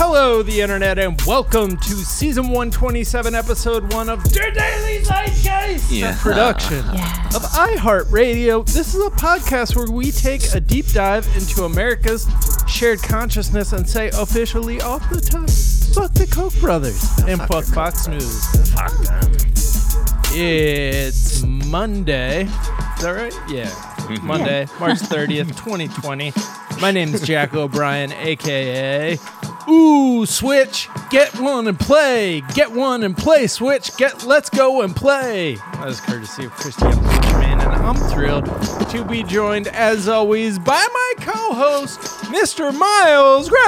Hello, the internet, and welcome to season 127, episode 1 of Your Daily Zeitgeist, a production of iHeartRadio. This is a podcast where we take a deep dive into America's shared consciousness and say officially off the top, fuck the Koch brothers and fuck Fox News. Fuck them. It's Monday. Is that right? Yeah. Monday, March 30th, 2020. My name is Jack O'Brien, a.k.a. Ooh, Switch, get one and play. Get one and play, Switch. Let's go and play. That was courtesy of Krista Tippett, and I'm thrilled to be joined, as always, by my co-host, Mr. Miles Gray.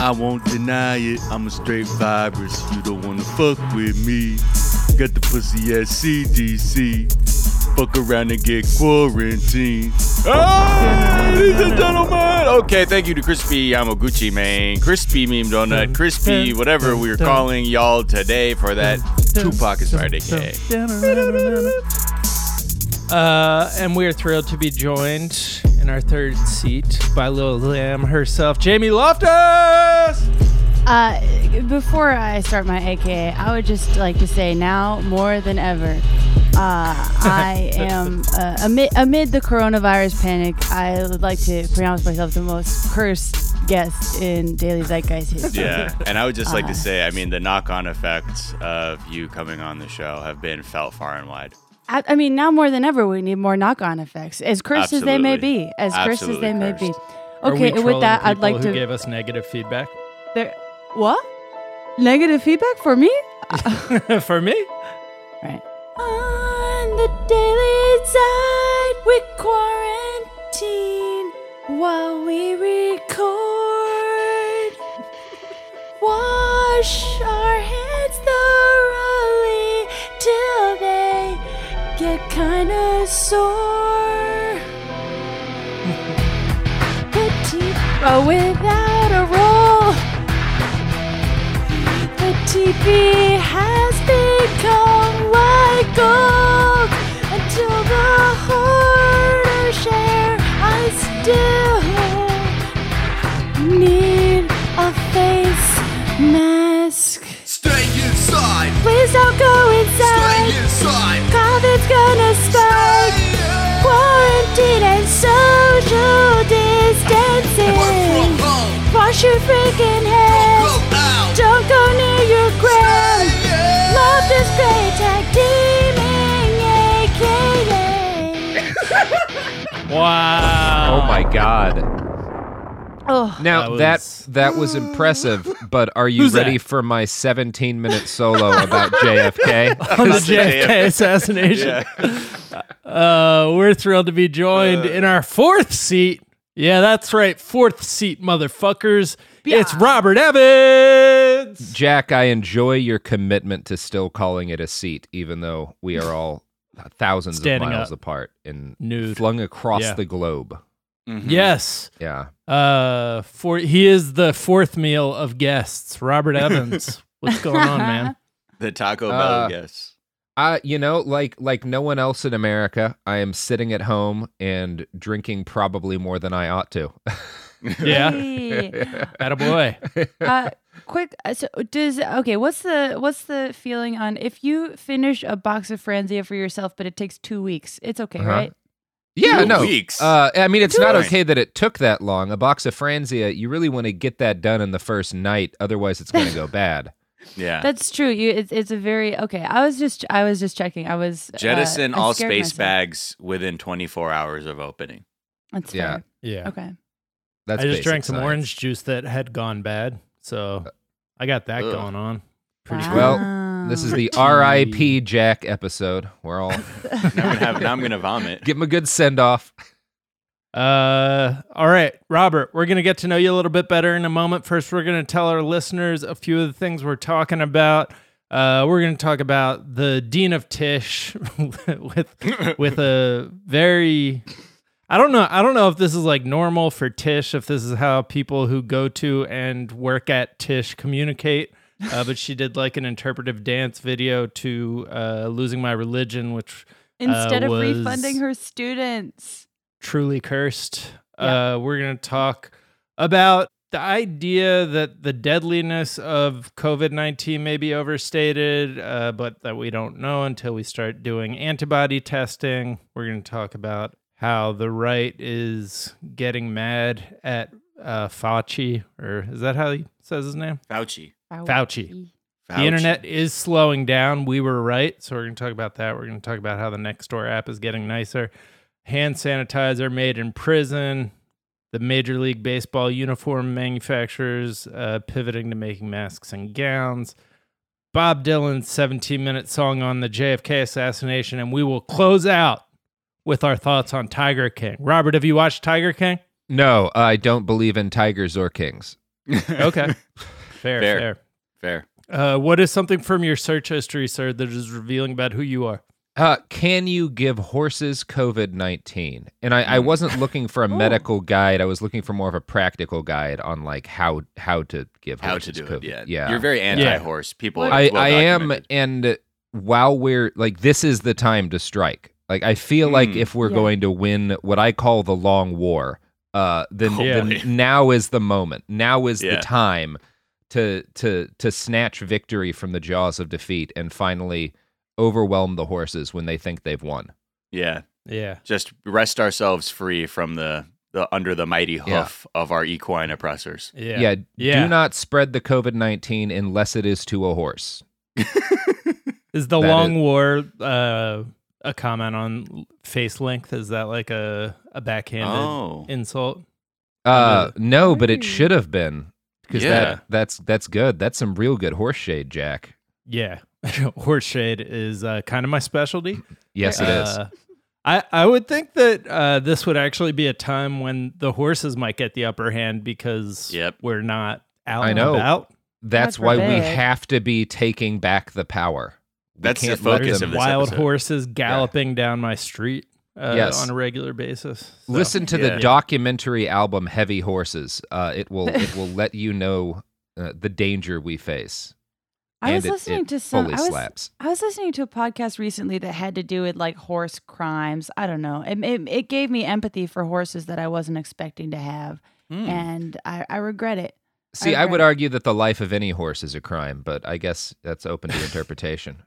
I won't deny it. I'm a straight virus. You don't want to fuck with me. Got the pussy at CDC. Fuck around and get quarantined. Hey, ladies and gentlemen. Okay, thank you to Crispy Yamaguchi, man. Crispy Meme Donut, Crispy, whatever we're calling y'all today for that Tupac is Friday K. And we're thrilled to be joined in our third seat by Lil Lamb herself, Jamie Loftus. Before I start my AKA, I would just like to say now more than ever, I am amid the coronavirus panic. I would like to pronounce myself the most cursed guest in Daily Zeitgeist history. Yeah, and I would just like to say, I mean, the knock-on effects of you coming on the show have been felt far and wide. I mean, now more than ever, we need more knock-on effects, as cursed as they may be, as cursed as they may be. Okay, and with that, I'd like to. People who gave us negative feedback. What? Negative feedback for me? For me? Right. On the Daily Side, we quarantine while we record. Wash our hands thoroughly till they get kinda sore. The teeth are without a roll. The TV has become like gold until the harder share. I still need a face mask. Stay inside. Please don't go inside. Stay inside. COVID's gonna spike. Quarantine and social distancing. Work from home. Wash your freaking hands. Don't go out. Don't go near. Love this great tag teaming, AKA. Wow. Oh my God. Oh. Now that was impressive, but are you ready for my 17-minute solo about JFK? On the JFK assassination. Yeah. We're thrilled to be joined in our fourth seat. Yeah, that's right. Fourth seat, motherfuckers. Yeah. It's Robert Evans. Jack, I enjoy your commitment to still calling it a seat, even though we are all thousands of miles apart and flung across the globe. Mm-hmm. Yes. Yeah. He is the fourth meal of guests. Robert Evans. What's going on, man? The Taco Bell guests. You know, like no one else in America, I am sitting at home and drinking probably more than I ought to. Yeah, attaboy. Quick. So what's the feeling on if you finish a box of Franzia for yourself, but it takes 2 weeks? It's okay, right? Yeah, 2 weeks. I mean, it's not okay that it took that long. A box of Franzia, you really want to get that done in the first night, otherwise it's going to go bad. Yeah, that's true. It's a very okay. I was just checking. I was jettison all space bags within 24 hours of opening. That's fair. Yeah. Okay. That's I just drank some orange juice that had gone bad, so I got that going on. Pretty cool. Well, this is the R.I.P. Jack episode. We're all. Now I'm going to vomit. Give him a good send off. All right, Robert, we're going to get to know you a little bit better in a moment. First, we're going to tell our listeners a few of the things we're talking about. We're going to talk about the Dean of Tisch with a very. I don't know if this is like normal for Tisch, if this is how people who go to and work at Tisch communicate, but she did like an interpretive dance video to Losing My Religion, which Instead of refunding her students. Truly cursed. Yeah. We're going to talk about the idea that the deadliness of COVID-19 may be overstated, but that we don't know until we start doing antibody testing. We're going to talk about how the right is getting mad at Fauci, or is that how he says his name? Fauci. The internet is slowing down. We were right. So we're going to talk about that. We're going to talk about how the Nextdoor app is getting nicer. Hand sanitizer made in prison. The Major League Baseball uniform manufacturers pivoting to making masks and gowns. Bob Dylan's 17-minute song on the JFK assassination. And we will close out with our thoughts on Tiger King. Robert, have you watched Tiger King? No, I don't believe in tigers or kings. Okay. Fair. What is something from your search history, sir, that is revealing about who you are? Can you give horses COVID-19? And I wasn't looking for a medical guide. I was looking for more of a practical guide on like how to give horses COVID. How to do it, yeah. You're very anti-horse. People. I am, and while we're like, this is the time to strike. Like, I feel like if we're going to win what I call the long war, then now is the moment. Now is the time to snatch victory from the jaws of defeat and finally overwhelm the horses when they think they've won. Yeah. Just wrest ourselves free from the under the mighty hoof of our equine oppressors. Yeah. Do not spread the COVID-19 unless it is to a horse. Is the long war a comment on face length? Is that like a backhanded insult? No, but it should have been. Because that's good. That's some real good horse shade, Jack. Yeah, horse shade is kind of my specialty. Yes, it is. I would think that this would actually be a time when the horses might get the upper hand because we're not out and about. That's why we have to be taking back the power. That's the focus of this wild episode. Horses galloping down my street. On a regular basis. So, listen to the documentary album Heavy Horses. It will let you know the danger we face. I was listening to a podcast recently that had to do with like horse crimes. I don't know. It gave me empathy for horses that I wasn't expecting to have, and I regret it. See, I would argue that the life of any horse is a crime, but I guess that's open to interpretation.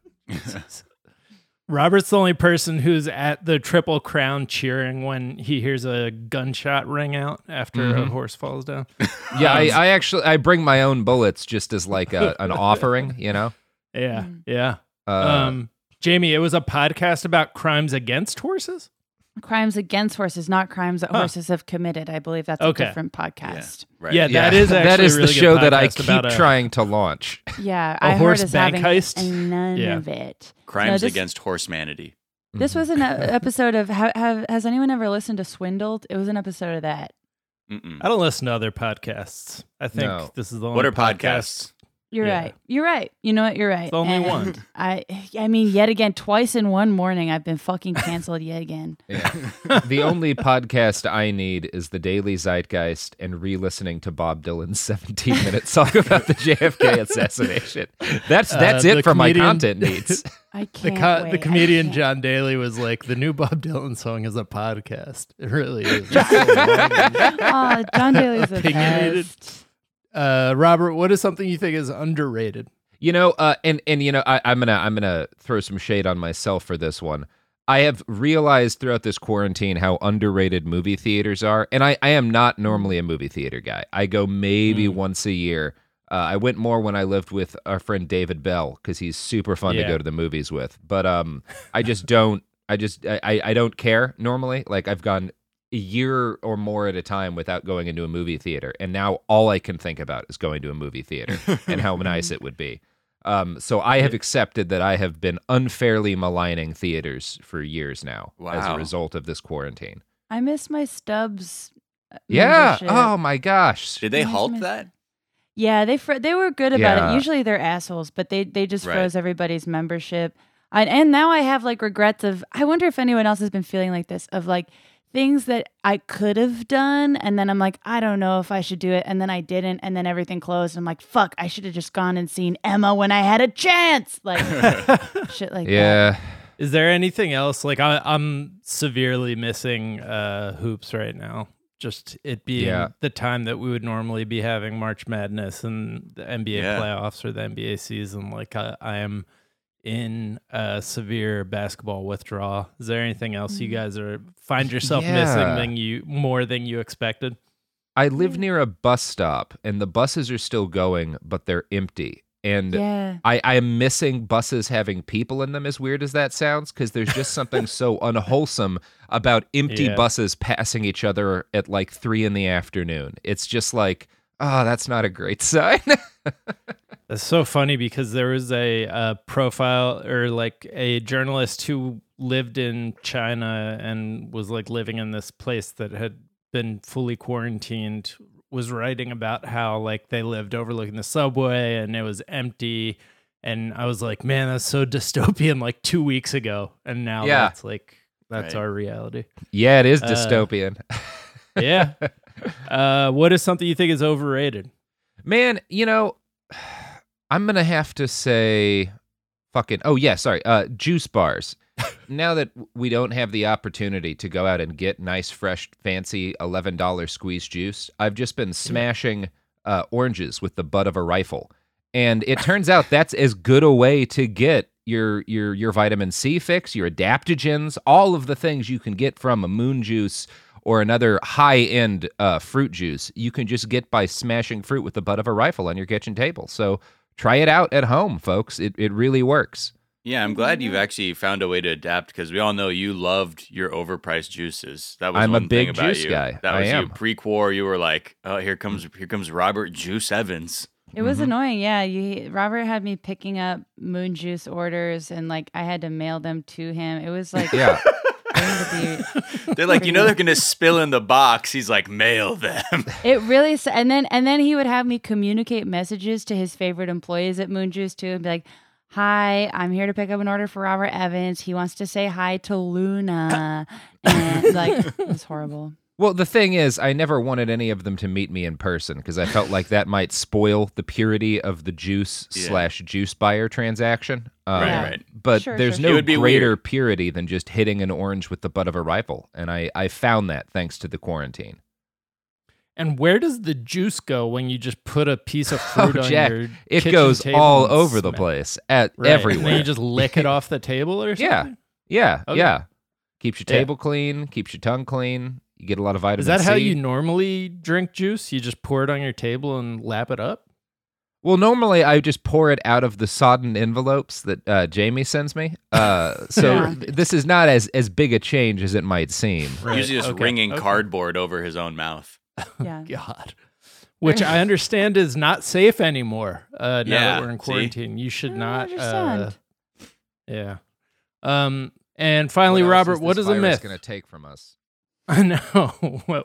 Robert's the only person who's at the Triple Crown cheering when he hears a gunshot ring out after a horse falls down. Yeah, I actually bring my own bullets just as like an offering, you know? Yeah. Jamie, it was a podcast about crimes against horses? Crimes against horses, not crimes that horses have committed. I believe that's a different podcast. Yeah, right. That is actually the really show that I keep trying to launch. Yeah, I heard is bank heist. None of it. Crimes against horsemanity. This was an episode of. Has anyone ever listened to Swindled? It was an episode of that. Mm-mm. I don't listen to other podcasts. I think this is the only. What are podcasts? You're right. You know what? You're right. It's the only one. I mean, yet again, twice in one morning, I've been fucking canceled yet again. Yeah. The only podcast I need is The Daily Zeitgeist and re-listening to Bob Dylan's 17-minute song about the JFK assassination. That's it for my content needs. I can't wait. The comedian John Daly was like, the new Bob Dylan song is a podcast. It really is. John Daly's the best. Robert, what is something you think is underrated? You know, and you know, I'm gonna throw some shade on myself for this one. I have realized throughout this quarantine how underrated movie theaters are, and I am not normally a movie theater guy. I go maybe once a year. I went more when I lived with our friend David Bell because he's super fun to go to the movies with. But I just don't. I don't care normally. Like I've gone a year or more at a time without going into a movie theater. And now all I can think about is going to a movie theater and how nice it would be. So I have accepted that I have been unfairly maligning theaters for years now as a result of this quarantine. I miss my Stubbs membership. Oh my gosh. Did they halt that? Yeah, they were good about it. Usually they're assholes, but they just froze everybody's membership. And now I have like regrets of, I wonder if anyone else has been feeling like this, of like, things that I could have done, and then I'm like, I don't know if I should do it, and then I didn't, and then everything closed, and I'm like, fuck, I should have just gone and seen Emma when I had a chance, like shit like that. Is there anything else? Like I'm severely missing hoops right now. Just it being the time that we would normally be having March Madness and the NBA playoffs or the NBA season. Like I am in a severe basketball withdrawal. Is there anything else you guys find yourself missing more than you expected? I live near a bus stop and the buses are still going, but they're empty. And I am missing buses having people in them, as weird as that sounds, because there's just something so unwholesome about empty buses passing each other at like 3 p.m. It's just like, oh, that's not a great sign. That's so funny because there was a profile or like a journalist who lived in China and was like living in this place that had been fully quarantined, was writing about how like they lived overlooking the subway and it was empty. And I was like, man, that's so dystopian like 2 weeks ago. And now that's like, that's our reality. Yeah, it is dystopian. Yeah. What is something you think is overrated? Man, you know, I'm going to have to say juice bars. Now that we don't have the opportunity to go out and get nice, fresh, fancy $11 squeeze juice, I've just been smashing oranges with the butt of a rifle. And it turns out that's as good a way to get your vitamin C fix, your adaptogens, all of the things you can get from a Moon Juice or another high-end fruit juice. You can just get by smashing fruit with the butt of a rifle on your kitchen table. So try it out at home, folks. It really works. Yeah, I'm glad you've actually found a way to adapt because we all know you loved your overpriced juices. That was one thing about you. I'm a big juice guy. That was you pre-war. You were like, oh, here comes Robert Juice Evans. It was annoying. Yeah, Robert had me picking up Moon Juice orders and like I had to mail them to him. It was like they're like, you know, they're gonna spill in the box. He's like, mail them. It really, and then he would have me communicate messages to his favorite employees at Moon Juice too, and be like, hi, I'm here to pick up an order for Robert Evans. He wants to say hi to Luna. And like, it was horrible. Well, the thing is, I never wanted any of them to meet me in person because I felt like that might spoil the purity of the juice / juice buyer transaction. Right. But there's no greater purity than just hitting an orange with the butt of a rifle. And I found that thanks to the quarantine. And where does the juice go when you just put a piece of fruit on your kitchen table? It goes all over the place, everywhere. And then you just lick it off the table or something? Yeah. Keeps your table clean, keeps your tongue clean. You get a lot of vitamin C. Is that how you normally drink juice? You just pour it on your table and lap it up? Well, normally I just pour it out of the sodden envelopes that Jamie sends me. This is not as big a change as it might seem. Right. Usually just wringing cardboard over his own mouth. Yeah. God. Which I understand is not safe anymore. Now that we're in quarantine, you should not. And finally, Robert, what is a myth? It's going to take from us. I know.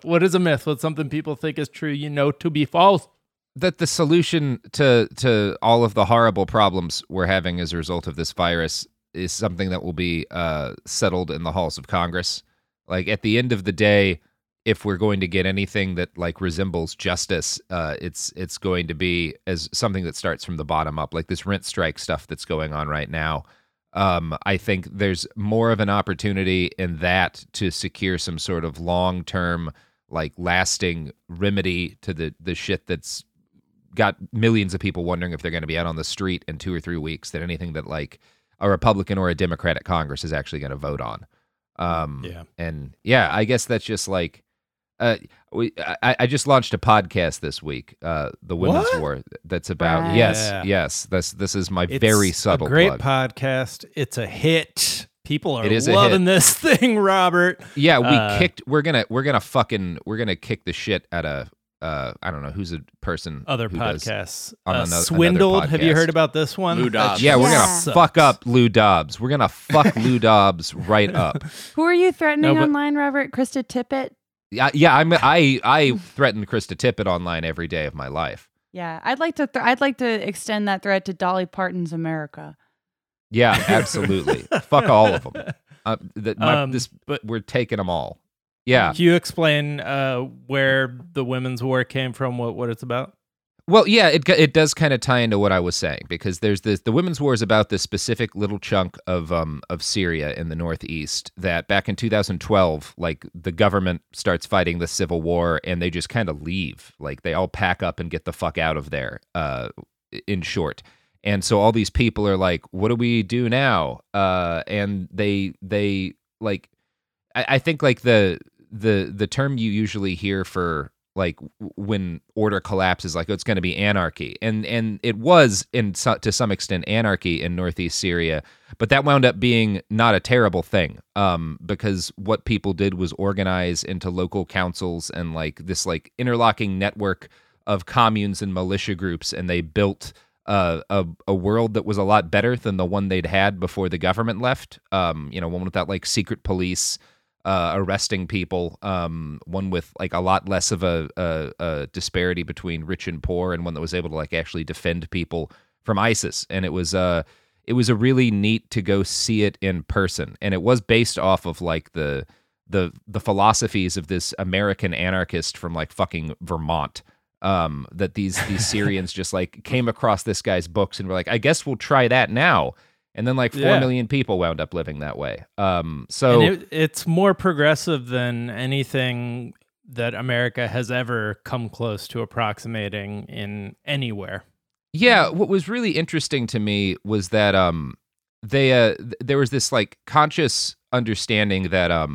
What is a myth? What's something people think is true, you know, to be false? That the solution to all of the horrible problems we're having as a result of this virus is something that will be settled in the halls of Congress. Like at the end of the day, if we're going to get anything that like resembles justice, it's going to be as something that starts from the bottom up, like this rent strike stuff that's going on right now. I think there's more of an opportunity in that to secure some sort of long-term, like lasting remedy to the shit that's got millions of people wondering if they're going to be out on the street in 2 or 3 weeks than anything that like a Republican or a Democratic Congress is actually going to vote on. I guess that's just like, I just launched a podcast this week, The Women's War. That's about yes. This is my very subtle. It's a great podcast. It's a hit. People are loving this thing, Robert. Yeah, we're gonna kick the shit out of I don't know who's a person. Other podcasts. Swindled. Podcast. Have you heard about this one? Lou Dobbs. Yeah, we're going to fuck up Lou Dobbs. We're going to fuck Lou Dobbs right up. Who are you threatening online, Robert? Krista Tippett? Yeah, I threaten Krista Tippett online every day of my life. Yeah, I'd like to extend that threat to Dolly Parton's America. Yeah, absolutely. Fuck all of them. We're taking them all. Yeah. Can you explain where the Women's War came from? What it's about? Well, yeah, it does kind of tie into what I was saying, because there's this, the Women's War is about this specific little chunk of Syria in the northeast that back in 2012, like the government starts fighting the civil war and they just kind of leave, like they all pack up and get the fuck out of there, in short. And so all these people are like, what do we do now? And they like, I think like the term you usually hear for like when order collapses, like, oh, it's going to be anarchy. And it was to some extent anarchy in northeast Syria, but that wound up being not a terrible thing, because what people did was organize into local councils and like this like interlocking network of communes and militia groups, and they built a world that was a lot better than the one they'd had before the government left, one without like secret police arresting people, one with like a lot less of a disparity between rich and poor, and one that was able to like actually defend people from ISIS. And it was a really neat to go see it in person. And it was based off of like the philosophies of this American anarchist from like fucking Vermont, that these Syrians just like came across this guy's books and were like, I guess we'll try that now. And then like 4 million people wound up living that way. So it's more progressive than anything that America has ever come close to approximating in anywhere. Yeah, what was really interesting to me was that there was this like conscious understanding that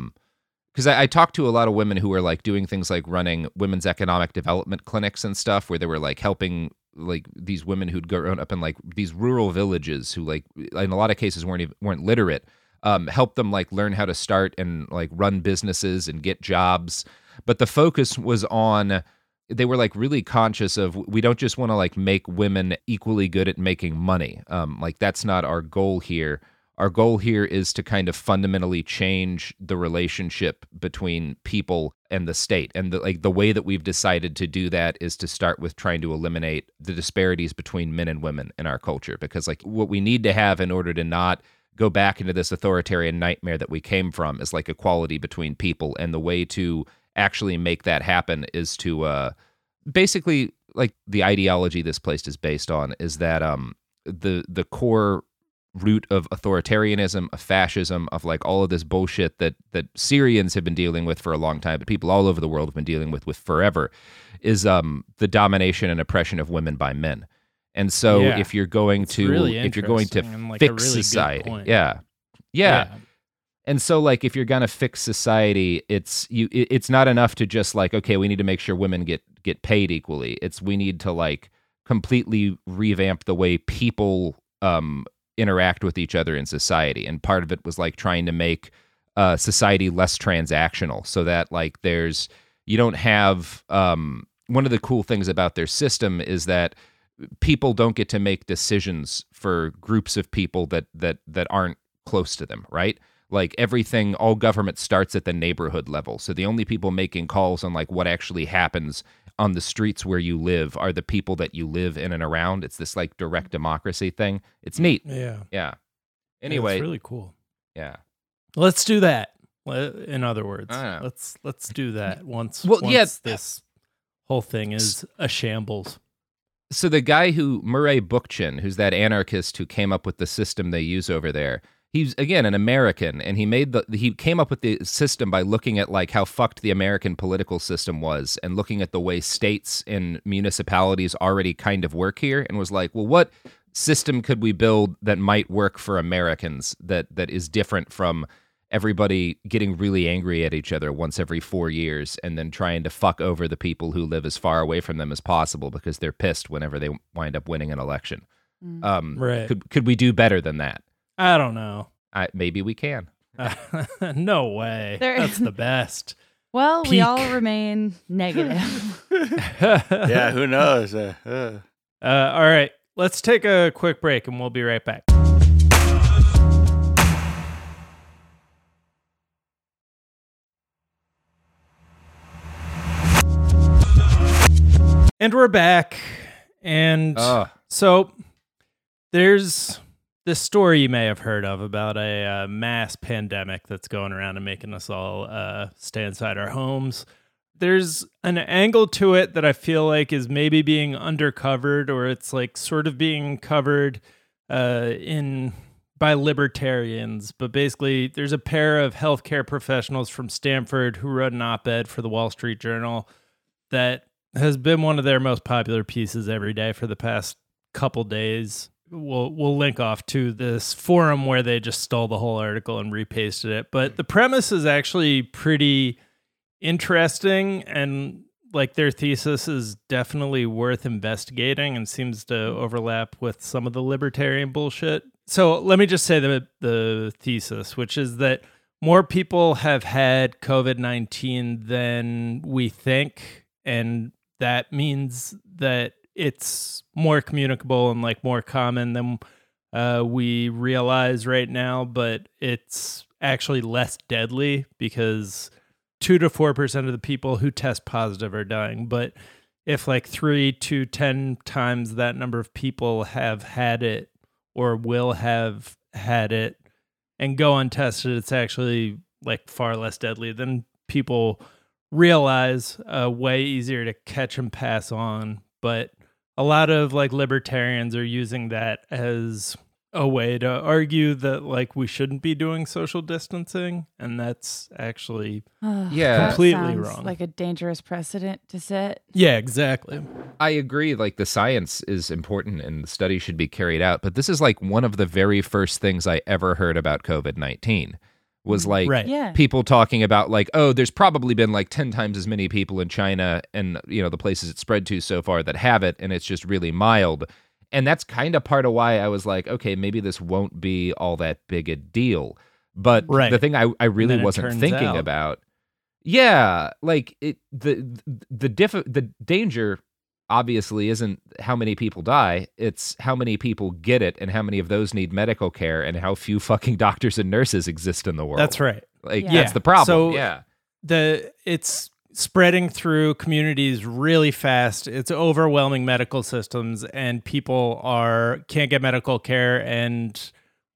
because I talked to a lot of women who were like doing things like running women's economic development clinics and stuff, where they were like helping like these women who'd grown up in like these rural villages who like in a lot of cases weren't literate, help them like learn how to start and like run businesses and get jobs. But the focus was on, they were like really conscious of, we don't just want to like make women equally good at making money. Like that's not our goal here. Our goal here is to kind of fundamentally change the relationship between people and the state. And the way that we've decided to do that is to start with trying to eliminate the disparities between men and women in our culture. Because like what we need to have in order to not go back into this authoritarian nightmare that we came from is like equality between people. And the way to actually make that happen is to basically like the ideology this place is based on is that the core root of authoritarianism, of fascism, of like all of this bullshit that Syrians have been dealing with for a long time, but people all over the world have been dealing with forever, is the domination and oppression of women by men. And so if you're going to really like fix really society, yeah. And so like if you're gonna fix society, it's not enough to just like, okay, we need to make sure women get paid equally. It's we need to like completely revamp the way people interact with each other in society. And part of it was like trying to make society less transactional, so that like you don't have one of the cool things about their system is that people don't get to make decisions for groups of people that aren't close to them, right? Like everything, all government starts at the neighborhood level. So the only people making calls on like what actually happens on the streets where you live are the people that you live in and around. It's this like direct democracy thing. It's neat. Yeah. Anyway, it's really cool. Yeah. Let's do that. In other words, let's do that once this whole thing is a shambles. So the guy Murray Bookchin, who's that anarchist who came up with the system they use over there, he's again an American, and he came up with the system by looking at like how fucked the American political system was, and looking at the way states and municipalities already kind of work here, and was like, well, what system could we build that might work for Americans that is different from everybody getting really angry at each other once every 4 years and then trying to fuck over the people who live as far away from them as possible because they're pissed whenever they wind up winning an election. Right. Could we do better than that? I don't know. Maybe we can. No way. That's the best. Well, we all remain negative. Yeah, who knows? All right, let's take a quick break and we'll be right back. And we're back. And so there's this story you may have heard of about a mass pandemic that's going around and making us all stay inside our homes. there's an angle to it that I feel like is maybe being undercovered, or it's like sort of being covered by libertarians. But basically, there's a pair of healthcare professionals from Stanford who wrote an op-ed for the Wall Street Journal that has been one of their most popular pieces every day for the past couple days. We'll link off to this forum where they just stole the whole article and repasted it. But the premise is actually pretty interesting, and like their thesis is definitely worth investigating and seems to overlap with some of the libertarian bullshit. So let me just say the thesis, which is that more people have had COVID-19 than we think, and that means that it's more communicable and like more common than we realize right now, but it's actually less deadly because 2 to 4% of the people who test positive are dying. But if like 3 to 10 times that number of people have had it or will have had it and go untested, it's actually like far less deadly than people realize, way easier to catch and pass on. But a lot of like libertarians are using that as a way to argue that like we shouldn't be doing social distancing, and that's actually completely wrong. Like a dangerous precedent to set. Yeah, exactly. I agree. Like the science is important and the study should be carried out, but this is like one of the very first things I ever heard about COVID-19 was like people talking about like, oh, there's probably been like 10 times as many people in China and you know the places it spread to so far that have it, and it's just really mild. And that's kind of part of why I was like, okay, maybe this won't be all that big a deal. But the thing I really wasn't thinking about, like the danger obviously isn't how many people die, it's how many people get it and how many of those need medical care and how few fucking doctors and nurses exist in the world. That's right. Like that's the problem. So it's spreading through communities really fast. It's overwhelming medical systems, and people can't get medical care. And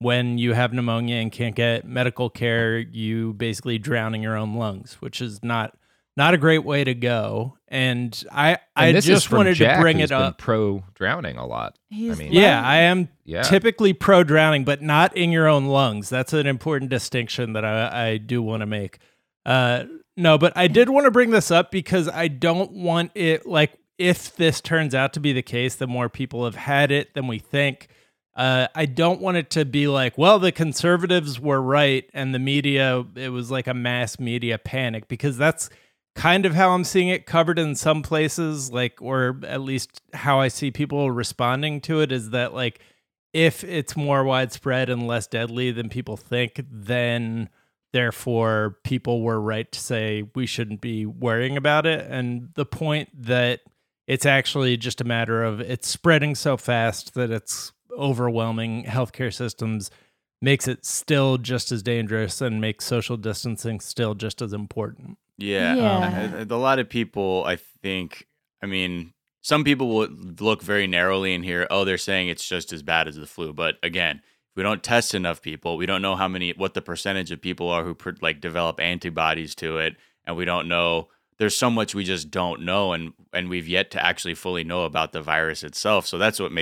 when you have pneumonia and can't get medical care, you basically drown in your own lungs, which is not a great way to go. And I just wanted to bring it up. Pro drowning a lot. I am typically pro drowning, but not in your own lungs. That's an important distinction that I do want to make. No, but I did want to bring this up because I don't want it, like, if this turns out to be the case, the more people have had it than we think. I don't want it to be like, well, the conservatives were right and the media, it was like a mass media panic, because that's kind of how I'm seeing it covered in some places, like, or at least how I see people responding to it, is that, like, if it's more widespread and less deadly than people think, then therefore, people were right to say we shouldn't be worrying about it. And the point that it's actually just a matter of it's spreading so fast that it's overwhelming healthcare systems makes it still just as dangerous and makes social distancing still just as important. A lot of people, I think, some people will look very narrowly and hear, oh, they're saying it's just as bad as the flu. But again, we don't test enough people. We don't know what the percentage of people are who develop antibodies to it. And we don't know. There's so much we just don't know. And we've yet to actually fully know about the virus itself. So that's what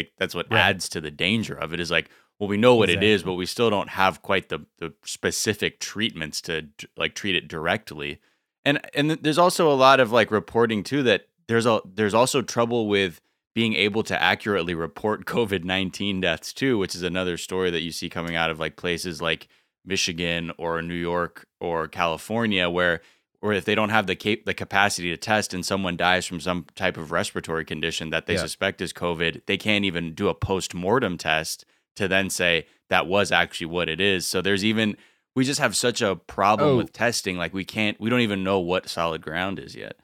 adds to the danger of it, is like, well, we know what it is, but we still don't have quite the specific treatments to like treat it directly. And there's also a lot of like reporting too, that there's also trouble with being able to accurately report COVID-19 deaths too, which is another story that you see coming out of like places like Michigan or New York or California, where if they don't have the capacity to test and someone dies from some type of respiratory condition that they suspect is COVID, they can't even do a post-mortem test to then say that was actually what it is. So we just have such a problem with testing. Like we don't even know what solid ground is yet.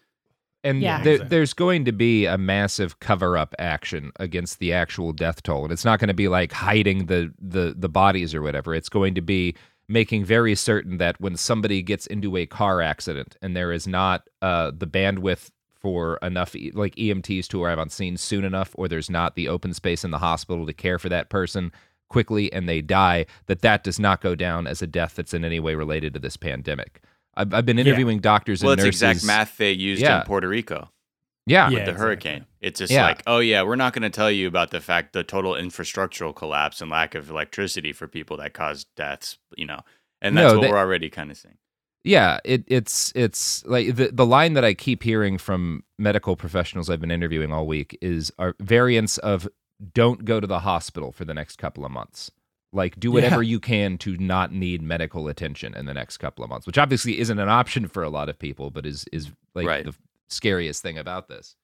And there's going to be a massive cover-up action against the actual death toll. And it's not going to be like hiding the bodies or whatever. It's going to be making very certain that when somebody gets into a car accident and there is not the bandwidth for enough like EMTs to arrive on scene soon enough, or there's not the open space in the hospital to care for that person quickly and they die, that does not go down as a death that's in any way related to this pandemic. I've been interviewing doctors and nurses. Well, it's exact math they used in Puerto Rico. Yeah. With the hurricane. It's just like, oh, yeah, we're not going to tell you about the fact the total infrastructural collapse and lack of electricity for people that caused deaths, you know. And that's what we're already kind of saying. Yeah, it's like the line that I keep hearing from medical professionals I've been interviewing all week is our variants of don't go to the hospital for the next couple of months. Like, do whatever you can to not need medical attention in the next couple of months, which obviously isn't an option for a lot of people, but is like the scariest thing about this.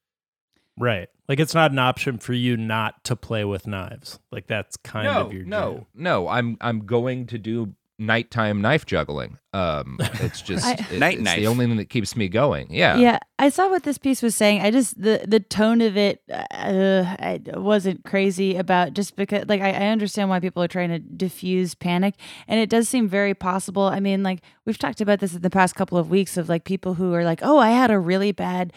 Right. Like, it's not an option for you not to play with knives. Like, that's kind of your jam. No, I'm going to do nighttime knife juggling. It's just it's the only thing that keeps me going. Yeah. I saw what this piece was saying. I just the tone of it, I wasn't crazy about, just because like I understand why people are trying to diffuse panic, and it does seem very possible. I mean, like we've talked about this in the past couple of weeks of like people who are like, oh, I had a really bad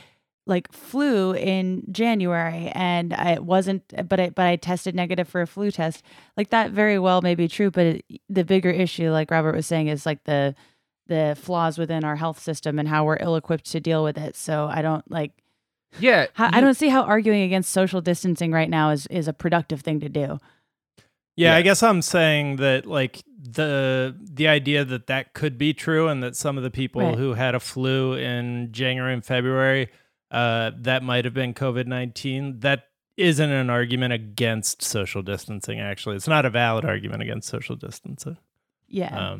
like flu in January and it wasn't, but I tested negative for a flu test. Like that very well may be true, but the bigger issue, like Robert was saying, is like the flaws within our health system and how we're ill-equipped to deal with it. So I don't like, I don't see how arguing against social distancing right now is a productive thing to do. Yeah, I guess I'm saying that like the idea that that could be true and that some of the people who had a flu in January and February that might have been COVID-19. That isn't an argument against social distancing, actually. It's not a valid argument against social distancing. Yeah.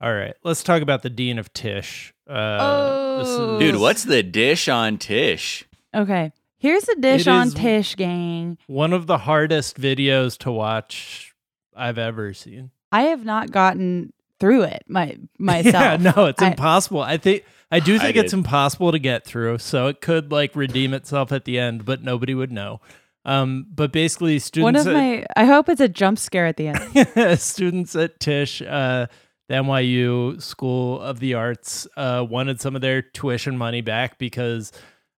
All right. Let's talk about the Dean of Tisch. Dude, what's the dish on Tisch? Okay. Here's the dish on Tisch, gang. One of the hardest videos to watch I've ever seen. I have not gotten through it myself. Yeah, no, it's impossible. I think it's impossible to get through, so it could like redeem itself at the end, but nobody would know. But basically, students. I hope it's a jump scare at the end. Students at Tisch, the NYU School of the Arts, wanted some of their tuition money back because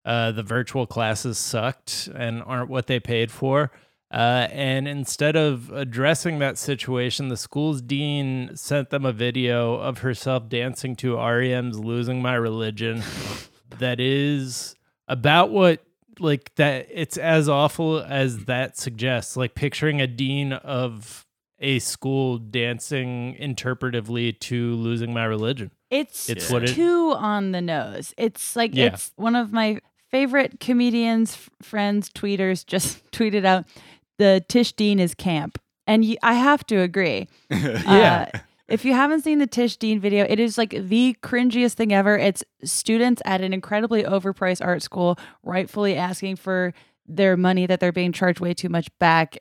the virtual classes sucked and aren't what they paid for. And instead of addressing that situation, the school's dean sent them a video of herself dancing to REM's Losing My Religion that is about what, like, that it's as awful as that suggests. Like, picturing a dean of a school dancing interpretively to Losing My Religion. It's too on the nose. It's like, it's one of my favorite comedians, friends, tweeters just tweeted out, the Tisch Dean is camp. And I have to agree. If you haven't seen the Tisch Dean video, it is like the cringiest thing ever. It's students at an incredibly overpriced art school rightfully asking for their money that they're being charged way too much back.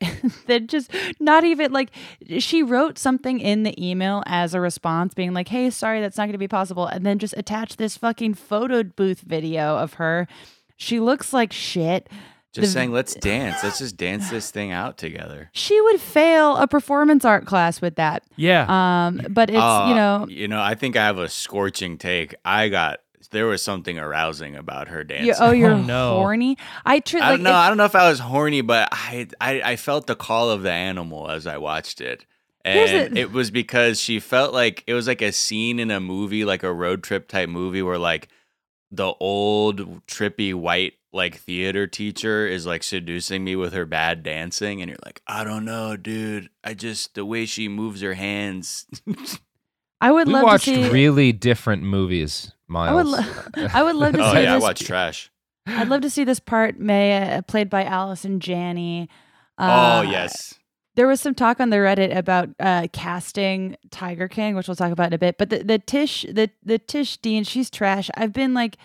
They're just not even like, she wrote something in the email as a response being like, hey, sorry, that's not going to be possible. And then just attached this fucking photo booth video of her. She looks like shit. Just saying, let's dance. Let's just dance this thing out together. She would fail a performance art class with that. Yeah. But it's, I think I have a scorching take. There was something arousing about her dancing. Horny? I don't know. I don't know if I was horny, but I felt the call of the animal as I watched it. And it was because she felt like it was like a scene in a movie, like a road trip type movie where like the old trippy white like theater teacher is like seducing me with her bad dancing. And you're like, I don't know, dude. The way she moves her hands. We watched really different movies, Miles. I would love to see this. I watched trash. I'd love to see this part, Maya, played by Allison Janney. Yes. There was some talk on the Reddit about casting Tiger King, which we'll talk about in a bit. But the Tisch Dean, she's trash. I've been like,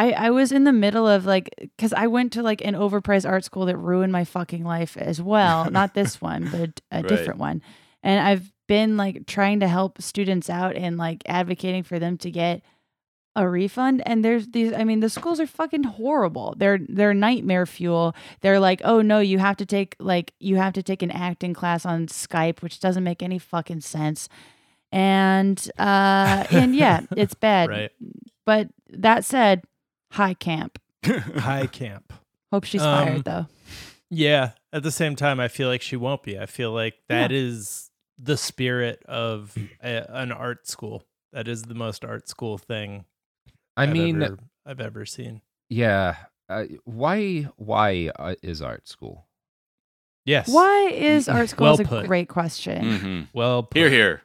I was in the middle of like, because I went to like an overpriced art school that ruined my fucking life as well. Not this one, but a different one. And I've been like trying to help students out and like advocating for them to get a refund, and there's these, I mean, the schools are fucking horrible. They're nightmare fuel. They're like, oh no, you have to take an acting class on Skype, which doesn't make any fucking sense. And yeah, it's bad. Right. But that said, high camp. High camp. Hope she's fired though. Yeah. At the same time, I feel like she won't be. I feel like that is the spirit of an art school. That is the most art school thing I've ever seen. Yeah. Why is art school? Yes. Why is art school is a great question. Mm-hmm. Well put. Hear, hear.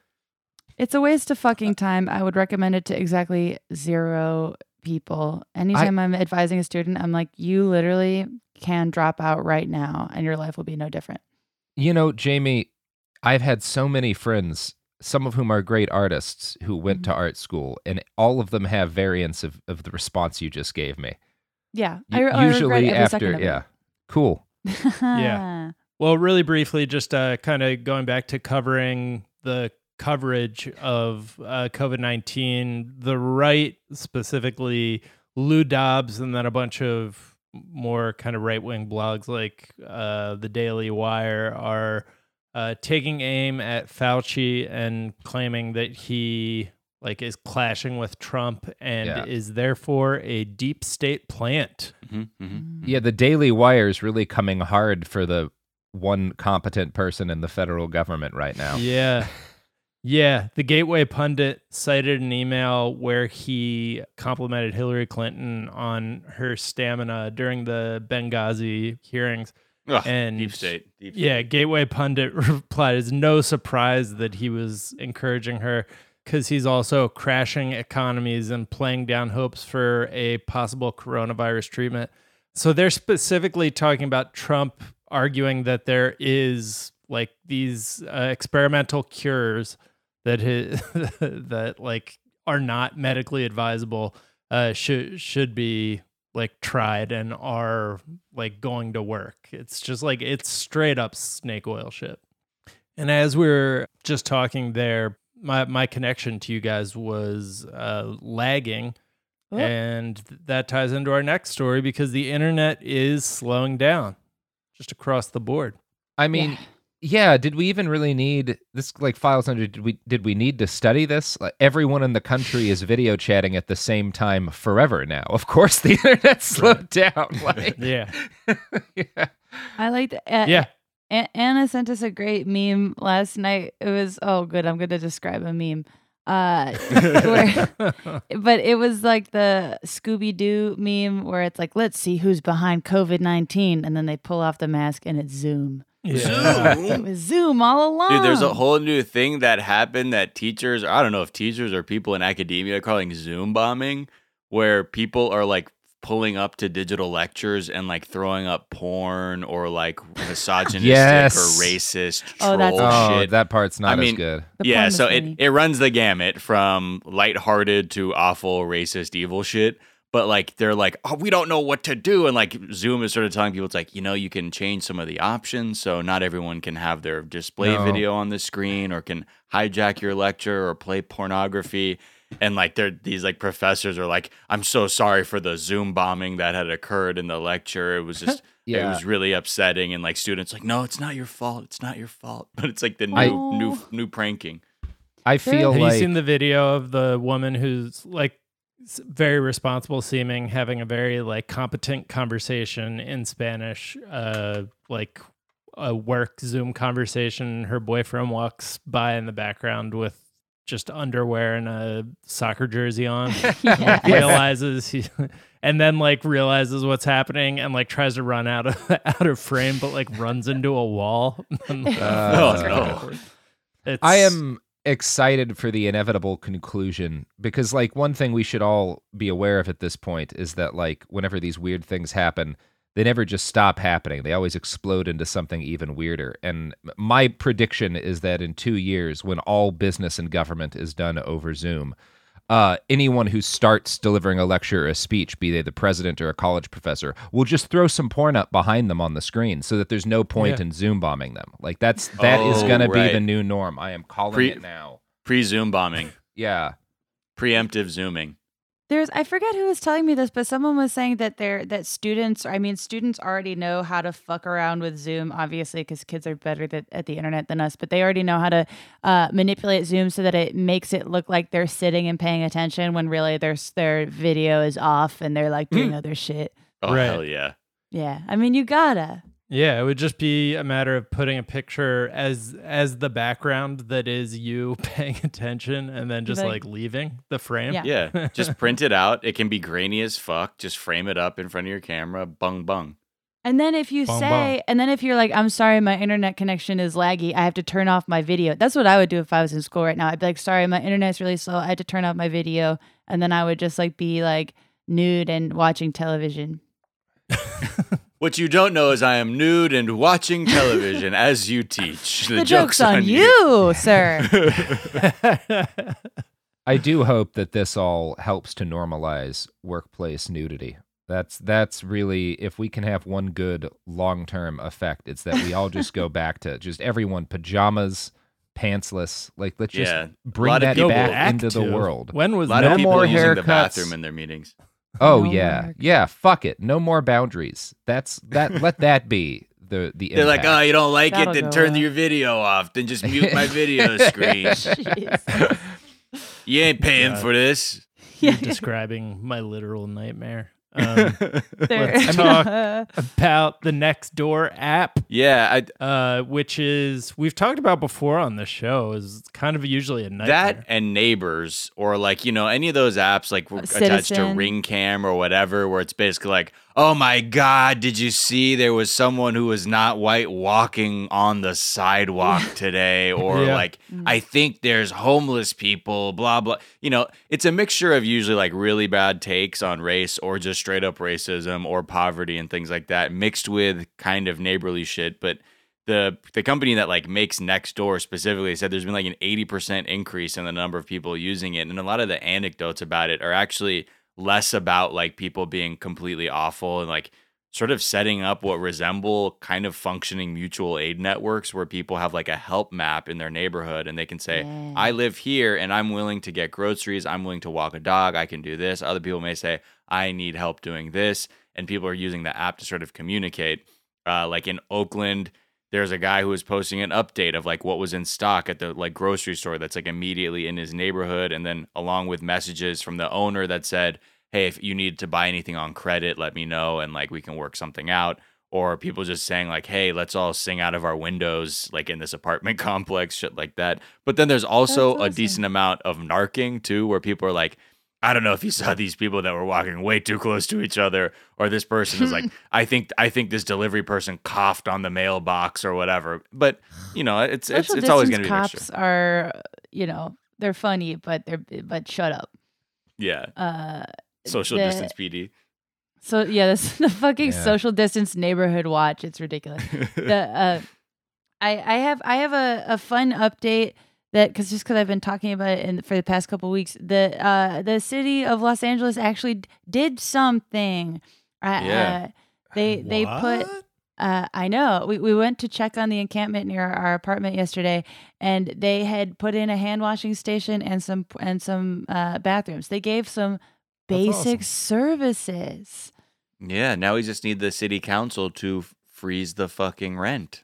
It's a waste of fucking time. I would recommend it to exactly zero people. Anytime I'm advising a student, I'm like, you literally can drop out right now and your life will be no different. You know, Jamie, I've had so many friends, some of whom are great artists, who went to art school, and all of them have variants of the response you just gave me. Yeah. Usually after, yeah. Cool. Yeah. Well, really briefly, just kind of going back to covering the coverage of COVID-19, the right, specifically Lou Dobbs, and then a bunch of more kind of right-wing blogs like The Daily Wire are taking aim at Fauci and claiming that he is clashing with Trump and is therefore a deep state plant. Mm-hmm, mm-hmm. Yeah, the Daily Wire is really coming hard for the one competent person in the federal government right now. Yeah. Yeah, the Gateway Pundit cited an email where he complimented Hillary Clinton on her stamina during the Benghazi hearings. Ugh, and deep state. Yeah, Gateway Pundit replied, it's no surprise that he was encouraging her because he's also crashing economies and playing down hopes for a possible coronavirus treatment. So they're specifically talking about Trump arguing that there is these experimental cures that that are not medically advisable should be tried and are going to work. It's just it's straight up snake oil shit. And as we were just talking there, my connection to you guys was lagging. Oh. And that ties into our next story because the internet is slowing down just across the board. I mean, yeah, did we even really need this? Files under? Did we need to study this? Everyone in the country is video chatting at the same time forever now. Of course, the internet slowed down. Yeah. Yeah, I liked. Yeah, Anna sent us a great meme last night. It was good. I'm going to describe a meme. But it was the Scooby-Doo meme where it's let's see who's behind COVID-19, and then they pull off the mask and it's Zoom. Yeah. Zoom. It was Zoom all along. Dude, there's a whole new thing that happened that teachers, or I don't know if teachers or people in academia are calling Zoom bombing, where people are pulling up to digital lectures and throwing up porn or misogynistic or racist troll shit. That part's not as good. Yeah, so it runs the gamut from lighthearted to awful racist evil shit. But they're we don't know what to do. And Zoom is sort of telling people, it's you can change some of the options. So not everyone can have their display video on the screen or can hijack your lecture or play pornography. And these professors are I'm so sorry for the Zoom bombing that had occurred in the lecture. It was just, it was really upsetting. And students no, it's not your fault. It's not your fault. But it's the new pranking. I feel Have you seen the video of the woman who's very responsible seeming, having a very competent conversation in Spanish, a work Zoom conversation. Her boyfriend walks by in the background with just underwear and a soccer jersey on. Yeah. Realizes what's happening and tries to run out of frame, but runs into a wall. I am excited for the inevitable conclusion because one thing we should all be aware of at this point is that whenever these weird things happen, they never just stop happening. They always explode into something even weirder. And my prediction is that in 2 years, when all business and government is done over Zoom, anyone who starts delivering a lecture or a speech, be they the president or a college professor, will just throw some porn up behind them on the screen so that there's no point in Zoom bombing them. That is going to be the new norm. I am calling it now. Pre-Zoom bombing. Yeah. Preemptive Zooming. I forget who was telling me this, but someone was saying that students already know how to fuck around with Zoom, obviously, because kids are better at the internet than us, but they already know how to manipulate Zoom so that it makes it look like they're sitting and paying attention when really their video is off and they're doing other shit. Oh, right. Hell yeah. Yeah. I mean, you gotta. Yeah, it would just be a matter of putting a picture as the background that is you paying attention and then just like leaving the frame. Yeah. Just print it out. It can be grainy as fuck. Just frame it up in front of your camera. Bung, bung. And then if you and then if you're like, I'm sorry, my internet connection is laggy. I have to turn off my video. That's what I would do if I was in school right now. I'd be like, sorry, my internet's really slow. I had to turn off my video. And then I would just like be like nude and watching television. What you don't know is I am nude and watching television as you teach. The joke's on you, sir. I do hope that this all helps to normalize workplace nudity. That's really, if we can have one good long-term effect, it's that we all just go back to just everyone pajamas, pantsless. Like, let's just bring that back into the world. When was no more haircuts? A lot of people using the bathroom in their meetings. Oh, yeah, fuck it. No more boundaries. That's let that be the impact. They're like, oh, you don't like it? Then turn your video off. Then just mute my video screen. You ain't paying for this. You're describing my literal nightmare. Let's talk about the Nextdoor app. Yeah, which is we've talked about before on the show. Is kind of usually a nightmare. That and Neighbors, or like any of those apps like attached to Ring Cam or whatever, where it's basically like, oh my God, did you see there was someone who was not white walking on the sidewalk today? Or like, I think there's homeless people, blah, blah. It's a mixture of usually like really bad takes on race or just straight up racism or poverty and things like that mixed with kind of neighborly shit. But the company that like makes Nextdoor specifically said there's been like an 80% increase in the number of people using it. And a lot of the anecdotes about it are actually less about like people being completely awful and like sort of setting up what resemble kind of functioning mutual aid networks where people have like a help map in their neighborhood and they can say, I live here and I'm willing to get groceries. I'm willing to walk a dog. I can do this. Other people may say, I need help doing this. And people are using the app to sort of communicate. Like in Oakland, there's a guy who was posting an update of like what was in stock at the like grocery store that's like immediately in his neighborhood. And then along with messages from the owner that said, hey, if you need to buy anything on credit, let me know. And like, we can work something out. Or people just saying like, hey, let's all sing out of our windows, like in this apartment complex, shit like that. But then there's also a decent amount of narking too, where people are like, I don't know if you saw these people that were walking way too close to each other, or this person is like, I think this delivery person coughed on the mailbox or whatever. But it's always going to be a mixture. Cops are they're funny, but shut up. Yeah. Social distance PD. So yeah, this the fucking social distance neighborhood watch. It's ridiculous. I have a fun update. Because I've been talking about it for the past couple of weeks, the city of Los Angeles actually did something. They put. I know we went to check on the encampment near our apartment yesterday, and they had put in a hand washing station and some bathrooms. They gave some basic services. Yeah, now we just need the city council to freeze the fucking rent.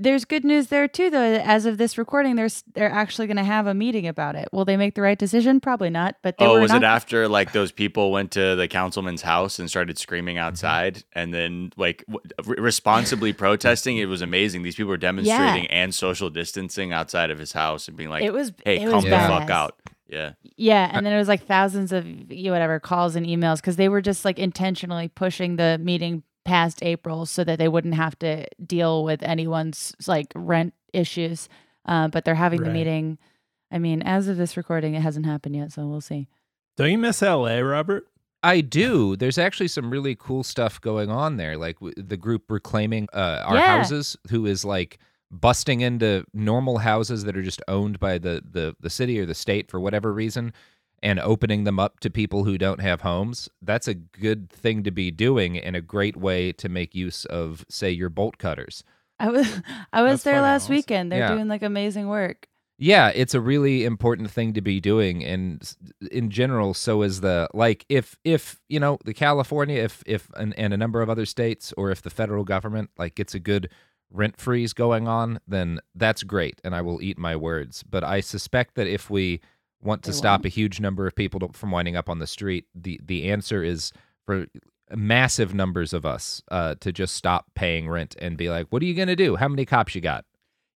There's good news there, too, though. As of this recording, they're actually going to have a meeting about it. Will they make the right decision? Probably not. But was it after, like, those people went to the councilman's house and started screaming outside and then, like, responsibly protesting? It was amazing. These people were demonstrating and social distancing outside of his house and being like, hey, come the fuck out. Yeah. Yeah, and then it was, like, thousands of, calls and emails because they were just, like, intentionally pushing the meeting past April so that they wouldn't have to deal with anyone's like rent issues. But they're having the meeting. I mean, as of this recording, it hasn't happened yet, so we'll see. Don't you miss LA, Robert? I do. There's actually some really cool stuff going on there. Like the group Reclaiming Our Houses, who is like busting into normal houses that are just owned by the city or the state for whatever reason, and opening them up to people who don't have homes. That's a good thing to be doing and a great way to make use of, say, your bolt cutters. I was there last weekend. They're doing like amazing work. Yeah, it's a really important thing to be doing, and in general, so is the like if the California and a number of other states, or if the federal government like gets a good rent freeze going on, then that's great, and I will eat my words. But I suspect that if we want to stop a huge number of people from winding up on the street, the answer is for massive numbers of us to just stop paying rent and be like, what are you going to do? How many cops you got?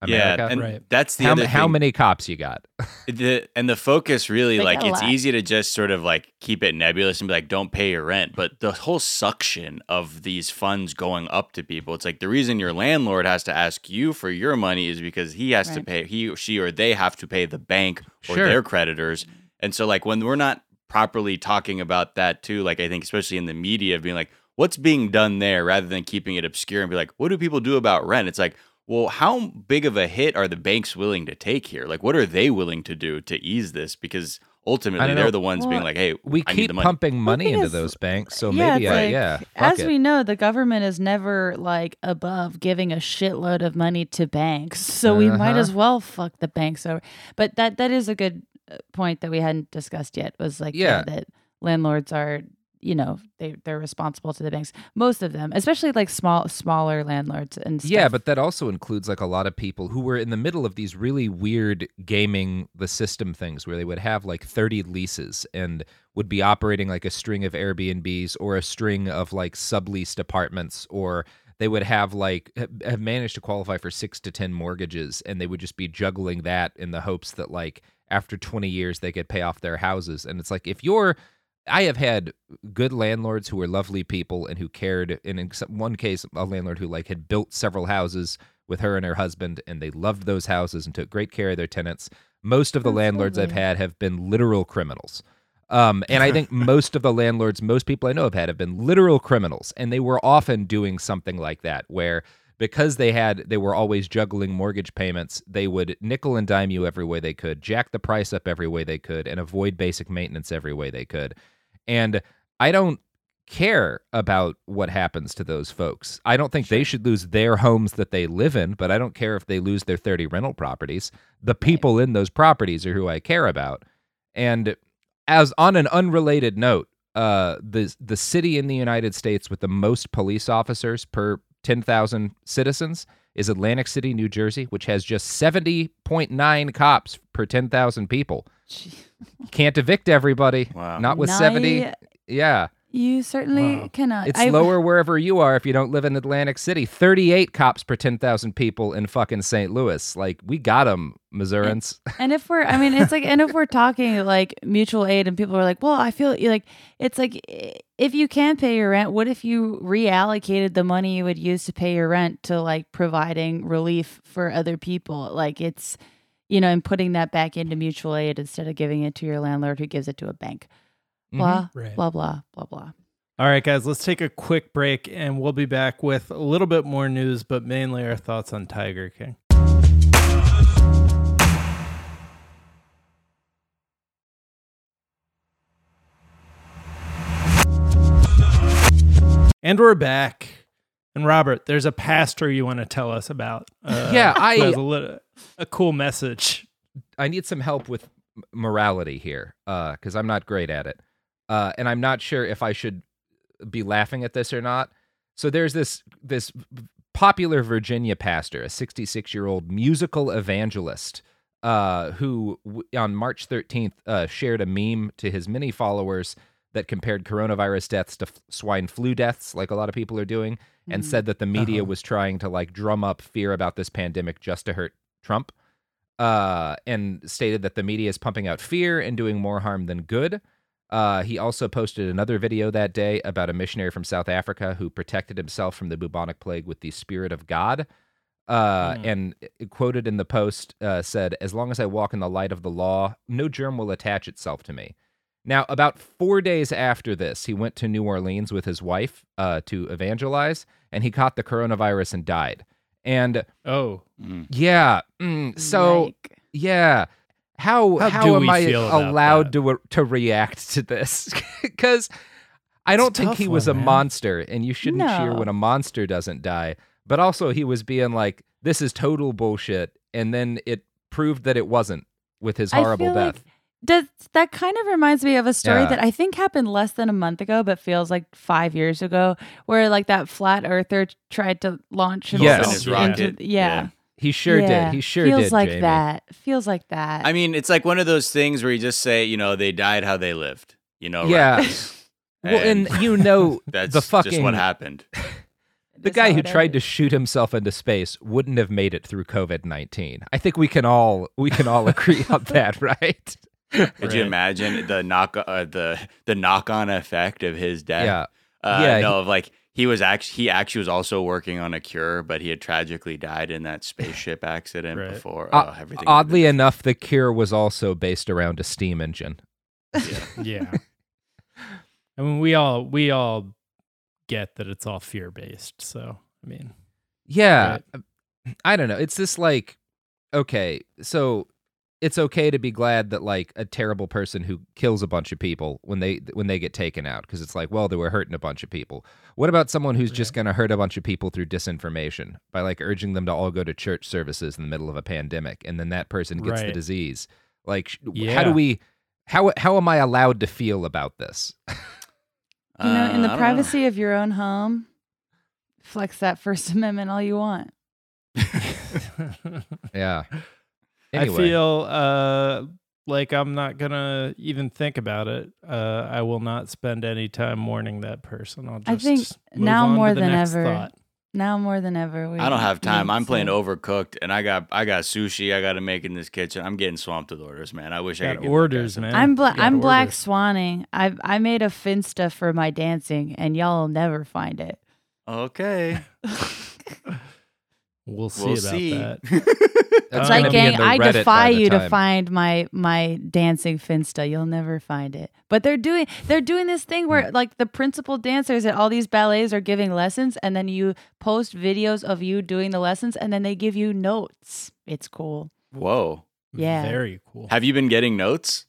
America? Yeah, and right. That's the other thing. How many cops you got? The focus really, like it's easy to just sort of like keep it nebulous and be like, don't pay your rent. But the whole suction of these funds going up to people, it's like the reason your landlord has to ask you for your money is because he has to pay, he, she, or they have to pay the bank or their creditors. And so like when we're not properly talking about that too, like I think especially in the media being like, what's being done there rather than keeping it obscure and be like, what do people do about rent? It's like, well, how big of a hit are the banks willing to take here? Like, what are they willing to do to ease this? Because ultimately, they're the ones being like, hey, I need the money. We keep pumping money into those banks, so maybe, as we know, the government is never, like, above giving a shitload of money to banks, so we might as well fuck the banks over. But that is a good point that we hadn't discussed yet, was, like, that landlords are... you know, they're responsible to the banks. Most of them, especially like smaller landlords and stuff. Yeah, but that also includes like a lot of people who were in the middle of these really weird gaming the system things where they would have like 30 leases and would be operating like a string of Airbnbs or a string of like subleased apartments, or they would have like have managed to qualify for 6 to 10 mortgages, and they would just be juggling that in the hopes that like after 20 years they could pay off their houses. And it's like, if you're... I have had good landlords who were lovely people and who cared. And in one case, a landlord who like had built several houses with her and her husband, and they loved those houses and took great care of their tenants. Most of the landlords I've had have been literal criminals. And I think most of the landlords, most people I know have had, have been literal criminals. And they were often doing something like that, where because they were always juggling mortgage payments, they would nickel and dime you every way they could, jack the price up every way they could, and avoid basic maintenance every way they could. And I don't care about what happens to those folks. I don't think they should lose their homes that they live in, but I don't care if they lose their 30 rental properties. The people in those properties are who I care about. And as on an unrelated note, the city in the United States with the most police officers per 10,000 citizens is Atlantic City, New Jersey, which has just 70.9 cops per 10,000 people. Can't evict everybody. Wow. Not with 70. Yeah. You certainly cannot. It's lower wherever you are if you don't live in Atlantic City. 38 cops per 10,000 people in fucking St. Louis. Like, we got them, Missourians. And if we're, I mean, it's like, and if we're talking like mutual aid and people are like, well, I feel like, it's like, if you can pay your rent, what if you reallocated the money you would use to pay your rent to like providing relief for other people? Like, it's, you know, and putting that back into mutual aid instead of giving it to your landlord who gives it to a bank. Blah, blah, blah, blah, blah. All right, guys, let's take a quick break, and we'll be back with a little bit more news, but mainly our thoughts on Tiger King. And we're back. And Robert, there's a pastor you want to tell us about. A cool message. I need some help with morality here, because I'm not great at it. And I'm not sure if I should be laughing at this or not. So there's this popular Virginia pastor, a 66-year-old musical evangelist, who on March 13th shared a meme to his many followers that compared coronavirus deaths to swine flu deaths, like a lot of people are doing, and said that the media was trying to like drum up fear about this pandemic just to hurt Trump, and stated that the media is pumping out fear and doing more harm than good. He also posted another video that day about a missionary from South Africa who protected himself from the bubonic plague with the Spirit of God. And quoted in the post, said, "As long as I walk in the light of the law, no germ will attach itself to me." Now, about 4 days after this, he went to New Orleans with his wife to evangelize, and he caught the coronavirus and died. And how am I allowed to react to this? Because I don't think he was a monster, and you shouldn't cheer when a monster doesn't die. But also, he was being like, "This is total bullshit," and then it proved that it wasn't with his horrible death. That kind of reminds me of a story that I think happened less than a month ago, but feels like 5 years ago, where like that flat earther tried to launch himself into He sure did. He sure did. Feels like Jamie. Feels like that. I mean, it's like one of those things where you just say, you know, they died how they lived. You know, right? Well, and you know that's the fucking just what happened. The guy who tried to shoot himself into space wouldn't have made it through COVID-19. I think we can all agree on that, right? Could you imagine the knock-on effect of his death? Yeah, he was also working on a cure, but he had tragically died in that spaceship accident before everything. Oddly enough, the cure was also based around a steam engine. Yeah. I mean, we all get that it's all fear-based. So, I mean, I don't know. It's just like, okay, so it's okay to be glad that like a terrible person who kills a bunch of people when they get taken out, because it's like, well, they were hurting a bunch of people. What about someone who's just going to hurt a bunch of people through disinformation by like urging them to all go to church services in the middle of a pandemic, and then that person gets the disease? Like, how am I allowed to feel about this? In the privacy of your own home, flex that First Amendment all you want. Yeah. Anyway. I feel like I'm not going to even think about it. I will not spend any time mourning that person. Now more than ever. I don't have time. I'm playing Overcooked, and I got sushi I got to make in this kitchen. I'm getting swamped with orders, man. I wish I could get orders, man. I'm black swanning. I made a Finsta for my dancing, and y'all will never find it. Okay. We'll see about that. It's like, gang, I defy you to find my dancing Finsta. You'll never find it. But they're doing this thing where like the principal dancers at all these ballets are giving lessons, and then you post videos of you doing the lessons, and then they give you notes. It's cool. Whoa. Yeah. Very cool. Have you been getting notes?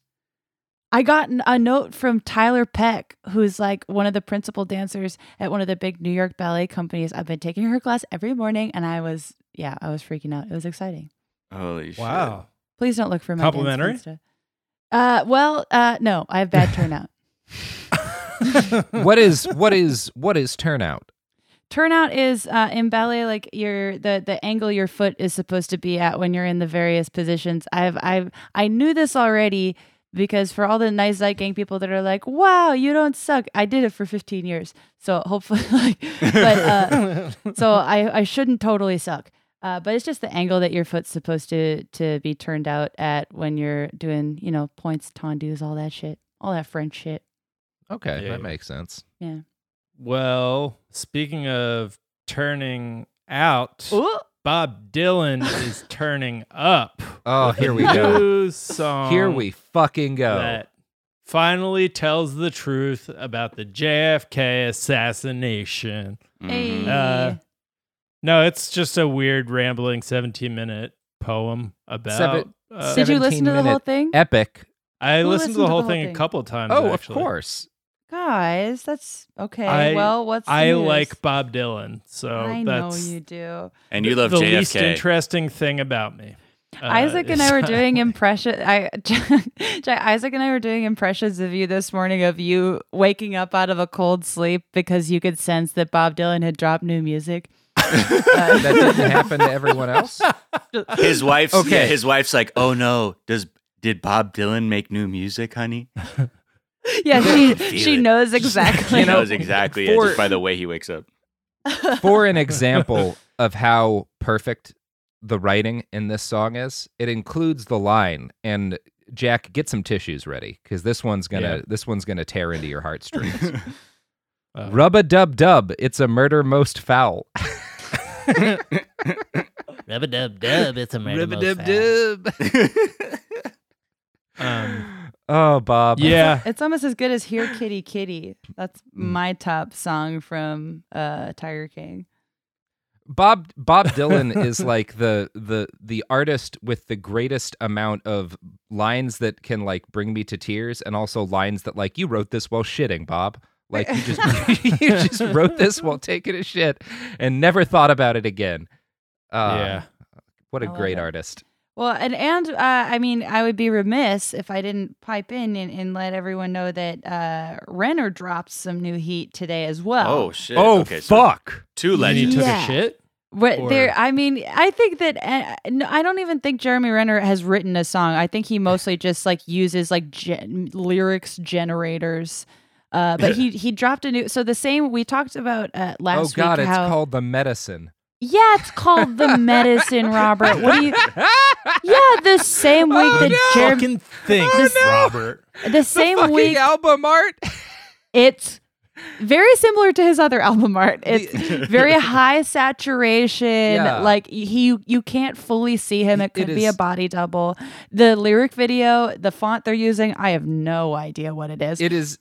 I got a note from Tyler Peck, who's like one of the principal dancers at one of the big New York ballet companies. I've been taking her class every morning, and I was freaking out. It was exciting. Holy shit. Wow. Please don't look for my complimentary dance. No, I have bad turnout. What is turnout? Turnout is in ballet, like the angle your foot is supposed to be at when you're in the various positions. I knew this already, because for all the nice Zeitgang people that are like, wow, you don't suck, I did it for 15 years. So hopefully, so I shouldn't totally suck. But it's just the angle that your foot's supposed to be turned out at when you're doing, points, tendus, all that shit, all that French shit. Okay, that makes sense. Yeah. Well, speaking of turning out, ooh, Bob Dylan is turning up. Oh, here we go. Song here we fucking go. That finally tells the truth about the JFK assassination. Hey. No, it's just a weird, rambling 17-minute poem about... did you listen to the whole thing? Epic. I listened to the whole thing a couple of times, actually. Of course. Guys, that's okay. Well, what's the news? Like Bob Dylan, so I know you do. And you love JFK. The least interesting thing about me. Isaac and I were doing impressions. Isaac and I were doing impressions of you this morning, of you waking up out of a cold sleep because you could sense that Bob Dylan had dropped new music. That didn't happen to everyone else. His wife's his wife's like, "Oh no, did Bob Dylan make new music, honey?" Yeah, she knows exactly. She knows exactly just by the way he wakes up. For an example of how perfect the writing in this song is, it includes the line, and Jack, get some tissues ready, because this one's gonna tear into your heartstrings. Rub-a-dub-dub, it's a murder most foul. Rub-a-dub-dub, it's a murder most foul. Oh, Bob. Yeah. It's almost as good as Here Kitty Kitty. That's my top song from Tiger King. Bob Dylan is like the artist with the greatest amount of lines that can like bring me to tears, and also lines that like, you wrote this while shitting, Bob. Like you just wrote this while taking a shit and never thought about it again. What a great artist. Well, and I mean, I would be remiss if I didn't pipe in and let everyone know that Renner dropped some new heat today as well. Oh, shit. Oh, okay, fuck. So two legends took a shit? But I think that I don't even think Jeremy Renner has written a song. I think he mostly just like uses like lyrics generators But he dropped a new. So the same we talked about last week. Oh God, it's called The Medicine. Yeah, it's called The Medicine, Robert. What do you? Yeah, the same week Robert. The same the week album art. It's very similar to his other album art. It's very high saturation. Yeah. Like you can't fully see him. It could be a body double. The lyric video, the font they're using, I have no idea what it is.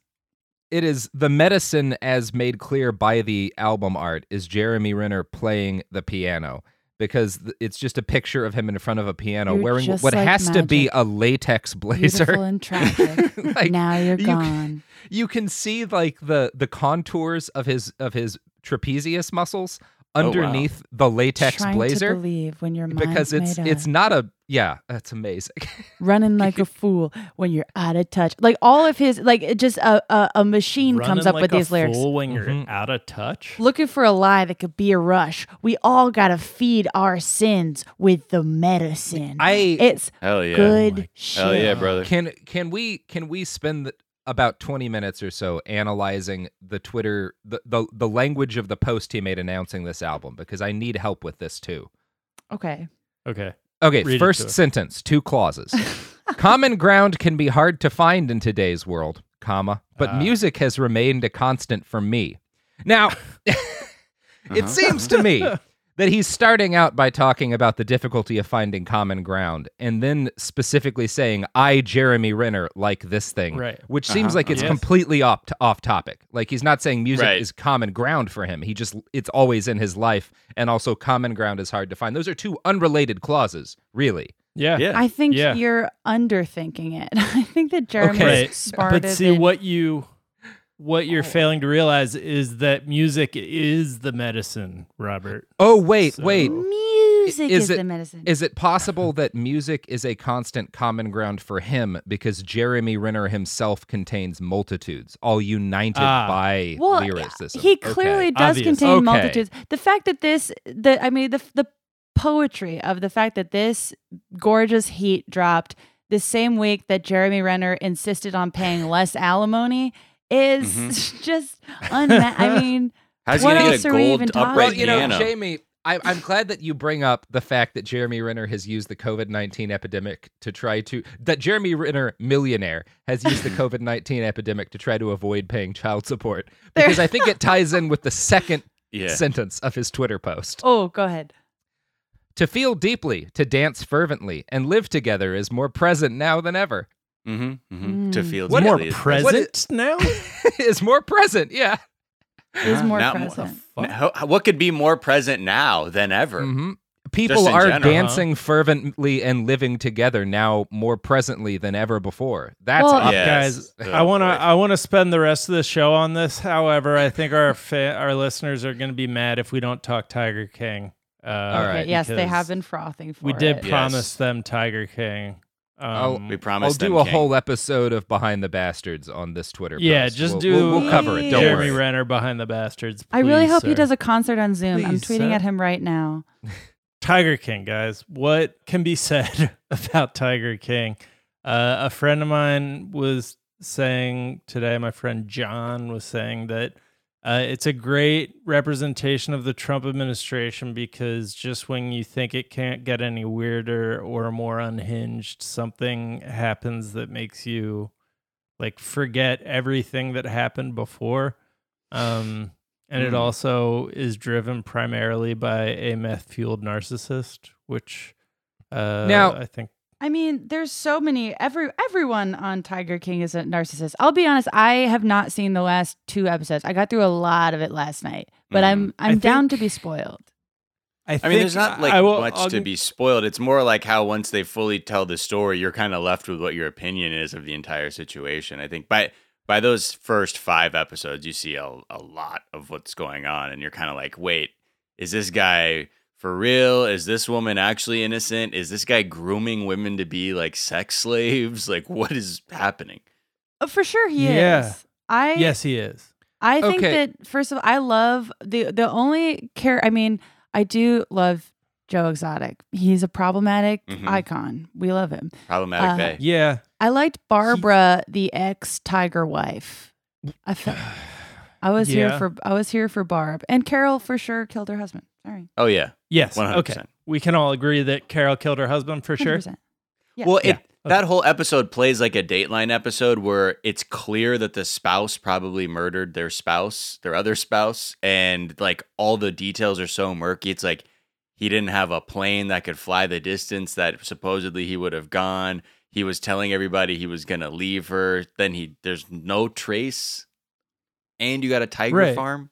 It is The Medicine, as made clear by the album art, is Jeremy Renner playing the piano, because it's just a picture of him in front of a piano wearing what has to be a latex blazer. Beautiful and tragic. Now you're gone. You can see like the contours of his trapezius muscles underneath the latex blazer. To believe when your mind's because it's not a that's amazing. Running like a fool when you're out of touch. Like all of his just a machine running comes up like with these lyrics. Fool when you're out of touch. Looking for a lie that could be a rush. We all gotta feed our sins with the medicine. It's hell yeah. Good shit. Hell yeah, brother. Can we spend about 20 minutes or so analyzing the Twitter, the language of the post he made announcing this album, because I need help with this too. Okay. Read first sentence, two clauses. Common ground can be hard to find in today's world, comma, but music has remained a constant for me. Now, it seems to me that he's starting out by talking about the difficulty of finding common ground, and then specifically saying, I, Jeremy Renner, like this thing, right. Which seems like it's completely off topic. Like he's not saying music is common ground for him. He just, it's always in his life, and also common ground is hard to find. Those are two unrelated clauses, really. Yeah. I think you're underthinking it. I think that Jeremy's smarter. But see, what you're failing to realize is that music is the medicine, Robert. Oh, wait. Music is the medicine. Is it possible that music is a constant common ground for him because Jeremy Renner himself contains multitudes, all united by lyricism? He clearly does contain multitudes. The fact that the poetry of the fact that this gorgeous heat dropped the same week that Jeremy Renner insisted on paying less alimony is just how's what else are we even talking about? Well, Jamie, I'm glad that you bring up the fact that Jeremy Renner has used the COVID-19 epidemic to try to... That Jeremy Renner, millionaire, has used the COVID-19 epidemic to try to avoid paying child support. Because I think it ties in with the second sentence of his Twitter post. Oh, go ahead. To feel deeply, to dance fervently, and live together is more present now than ever. To feel deeply. Is more present, yeah. Is more present. What could be more present now than ever? People are dancing fervently and living together now more presently than ever before. That's up, guys. I want to spend the rest of the show on this. However, I think our listeners are going to be mad if we don't talk Tiger King. All right. Yes, they have been frothing for it. We did promise them Tiger King. I'll do a whole episode of Behind the Bastards on this Twitter post. Yeah, we'll cover it. Don't worry. Jeremy Renner, Behind the Bastards. Please, I really hope he does a concert on Zoom. Please, I'm tweeting at him right now. Tiger King, guys. What can be said about Tiger King? A friend of mine was saying today, my friend John was saying that it's a great representation of the Trump administration, because just when you think it can't get any weirder or more unhinged, something happens that makes you forget everything that happened before. And it also is driven primarily by a meth-fueled narcissist, which I think... I mean, there's so many. Everyone on Tiger King is a narcissist. I'll be honest, I have not seen the last two episodes. I got through a lot of it last night, but I'm down to be spoiled. I mean, there's not much to be spoiled. It's more like how once they fully tell the story, you're kind of left with what your opinion is of the entire situation. I think by those first five episodes, you see a lot of what's going on, and you're kind of like, wait, is this guy... for real? Is this woman actually innocent? Is this guy grooming women to be sex slaves? What is happening? For sure he is. Yes, he is. I think that, first of all, I love the only care. I mean, I do love Joe Exotic. He's a problematic icon. We love him. Problematic bae. Yeah. I liked Barbara, the ex-Tiger wife. I was here for Barb, and Carol for sure killed her husband. Sorry. Oh yeah. Yes. 100%. Okay. We can all agree that Carol killed her husband for sure. 100%. Yeah. Well, yeah. That whole episode plays like a Dateline episode where it's clear that the spouse probably murdered their spouse, their other spouse, and like all the details are so murky. It's like he didn't have a plane that could fly the distance that supposedly he would have gone. He was telling everybody he was going to leave her. Then there's no trace. And you got a tiger farm.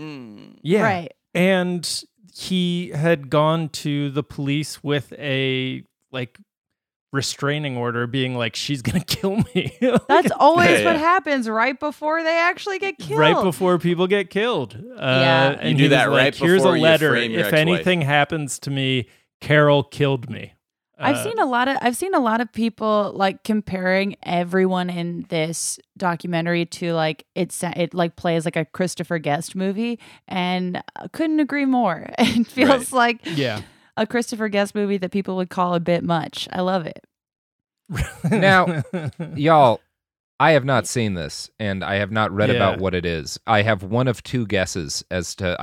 Mm. Yeah. Right. And he had gone to the police with a like restraining order being like, she's going to kill me. Like, that's always what happens right before they actually get killed. Right before people get killed. Yeah. And you do that right before you frame your ex-wife. Here's a letter. If anything happens to me, Carol killed me. I've seen a lot of people like comparing everyone in this documentary to like it like plays like a Christopher Guest movie, and I couldn't agree more. It feels like a Christopher Guest movie that people would call a bit much. I love it. Now, y'all, I have not seen this, and I have not read about what it is. I have two guesses as to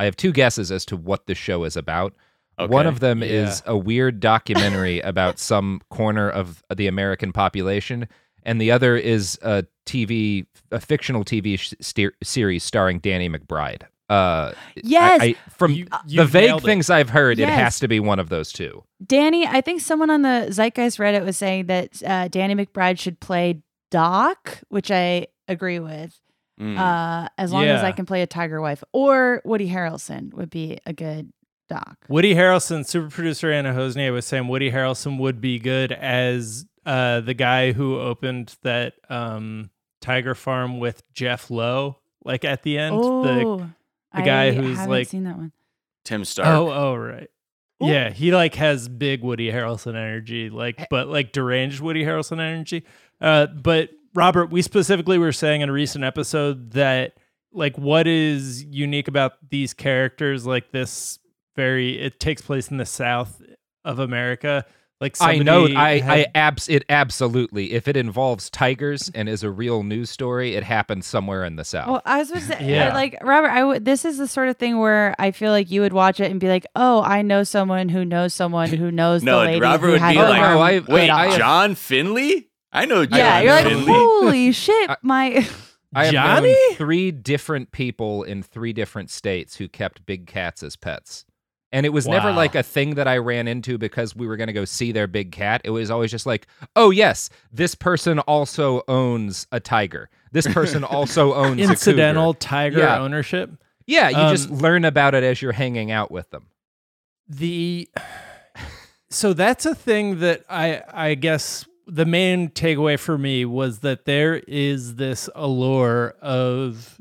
what this show is about. Okay. One of them is a weird documentary about some corner of the American population, and the other is a fictional TV series starring Danny McBride. Yes. From the vague things I've heard, it has to be one of those two. Danny, I think someone on the Zeitgeist Reddit was saying that Danny McBride should play Doc, which I agree with. Mm. As long as I can play a tiger wife, or Woody Harrelson would be a good Doc. Woody Harrelson, super producer Anna Hosnia was saying Woody Harrelson would be good as the guy who opened that tiger farm with Jeff Lowe, like at the end. The guy who's like, I haven't seen that one. Tim Stark. Oh, right. Ooh. Yeah, he like has big Woody Harrelson energy, but deranged Woody Harrelson energy. But Robert, we specifically were saying in a recent episode that like what is unique about these characters, like this. It takes place in the South of America. Like it absolutely. If it involves tigers and is a real news story, it happened somewhere in the South. Well, I was going to say, like Robert, this is the sort of thing where I feel like you would watch it and be like, "Oh, I know someone who knows someone who knows." No, the lady Robert would be like, John Finley? I know John. Yeah, you're Finley. Like, holy shit, I have known three different people in three different states who kept big cats as pets. And it was never like a thing that I ran into because we were going to go see their big cat. It was always just like, oh, yes, this person also owns a tiger. This person also owns a cougar. Incidental tiger ownership. Yeah, you just learn about it as you're hanging out with them. So that's a thing that I guess the main takeaway for me was that there is this allure of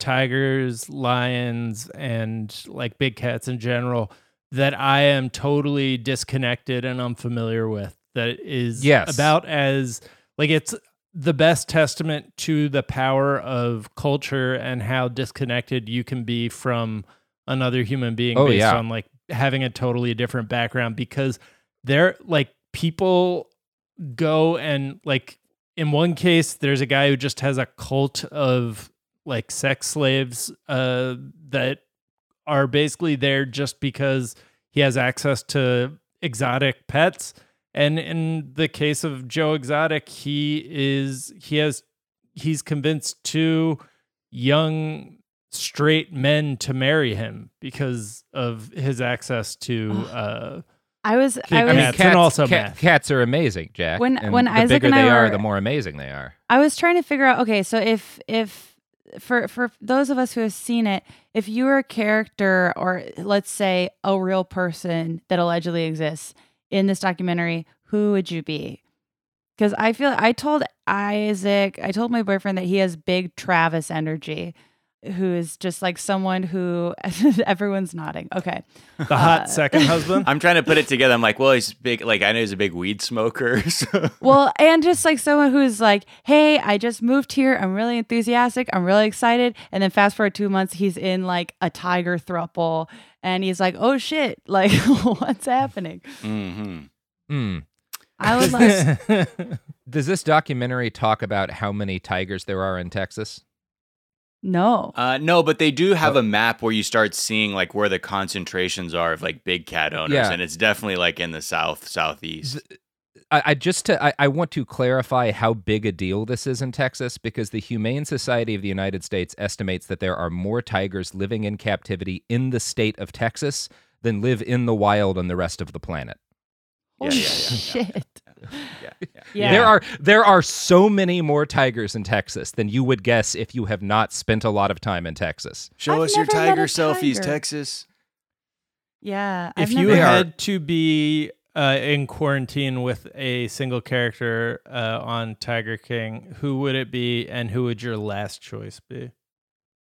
tigers, lions, and like big cats in general that I am totally disconnected and unfamiliar with. That is about as like it's the best testament to the power of culture and how disconnected you can be from another human being based on like having a totally different background, because they're like people go and like in one case there's a guy who just has a cult of like sex slaves that are basically there just because he has access to exotic pets. And in the case of Joe Exotic, he's convinced two young straight men to marry him because of his access to cats are amazing, Jack. When Isaac and I are, the more amazing they are. I was trying to figure out, okay, so if For those of us who have seen it, if you were a character or let's say a real person that allegedly exists in this documentary, who would you be? Because I feel I told my boyfriend that he has big Travis energy, who is just like someone who everyone's nodding. Okay. The hot second husband. I'm trying to put it together. I'm like, well, he's big. Like, I know he's a big weed smoker. So. Well, and just like someone who's like, hey, I just moved here. I'm really enthusiastic. I'm really excited. And then fast forward 2 months, he's in like a tiger throuple and he's like, oh shit. Like what's happening? Mm-hmm. Mm. I would like. Does this documentary talk about how many tigers there are in Texas? No. No, but they do have a map where you start seeing like where the concentrations are of like big cat owners, and it's definitely like in the southeast. I want to clarify how big a deal this is in Texas, because the Humane Society of the United States estimates that there are more tigers living in captivity in the state of Texas than live in the wild on the rest of the planet. Yeah. There are so many more tigers in Texas than you would guess if you have not spent a lot of time in Texas. Show us your tiger selfies, Texas. Yeah. If you had to be in quarantine with a single character on Tiger King, who would it be and who would your last choice be?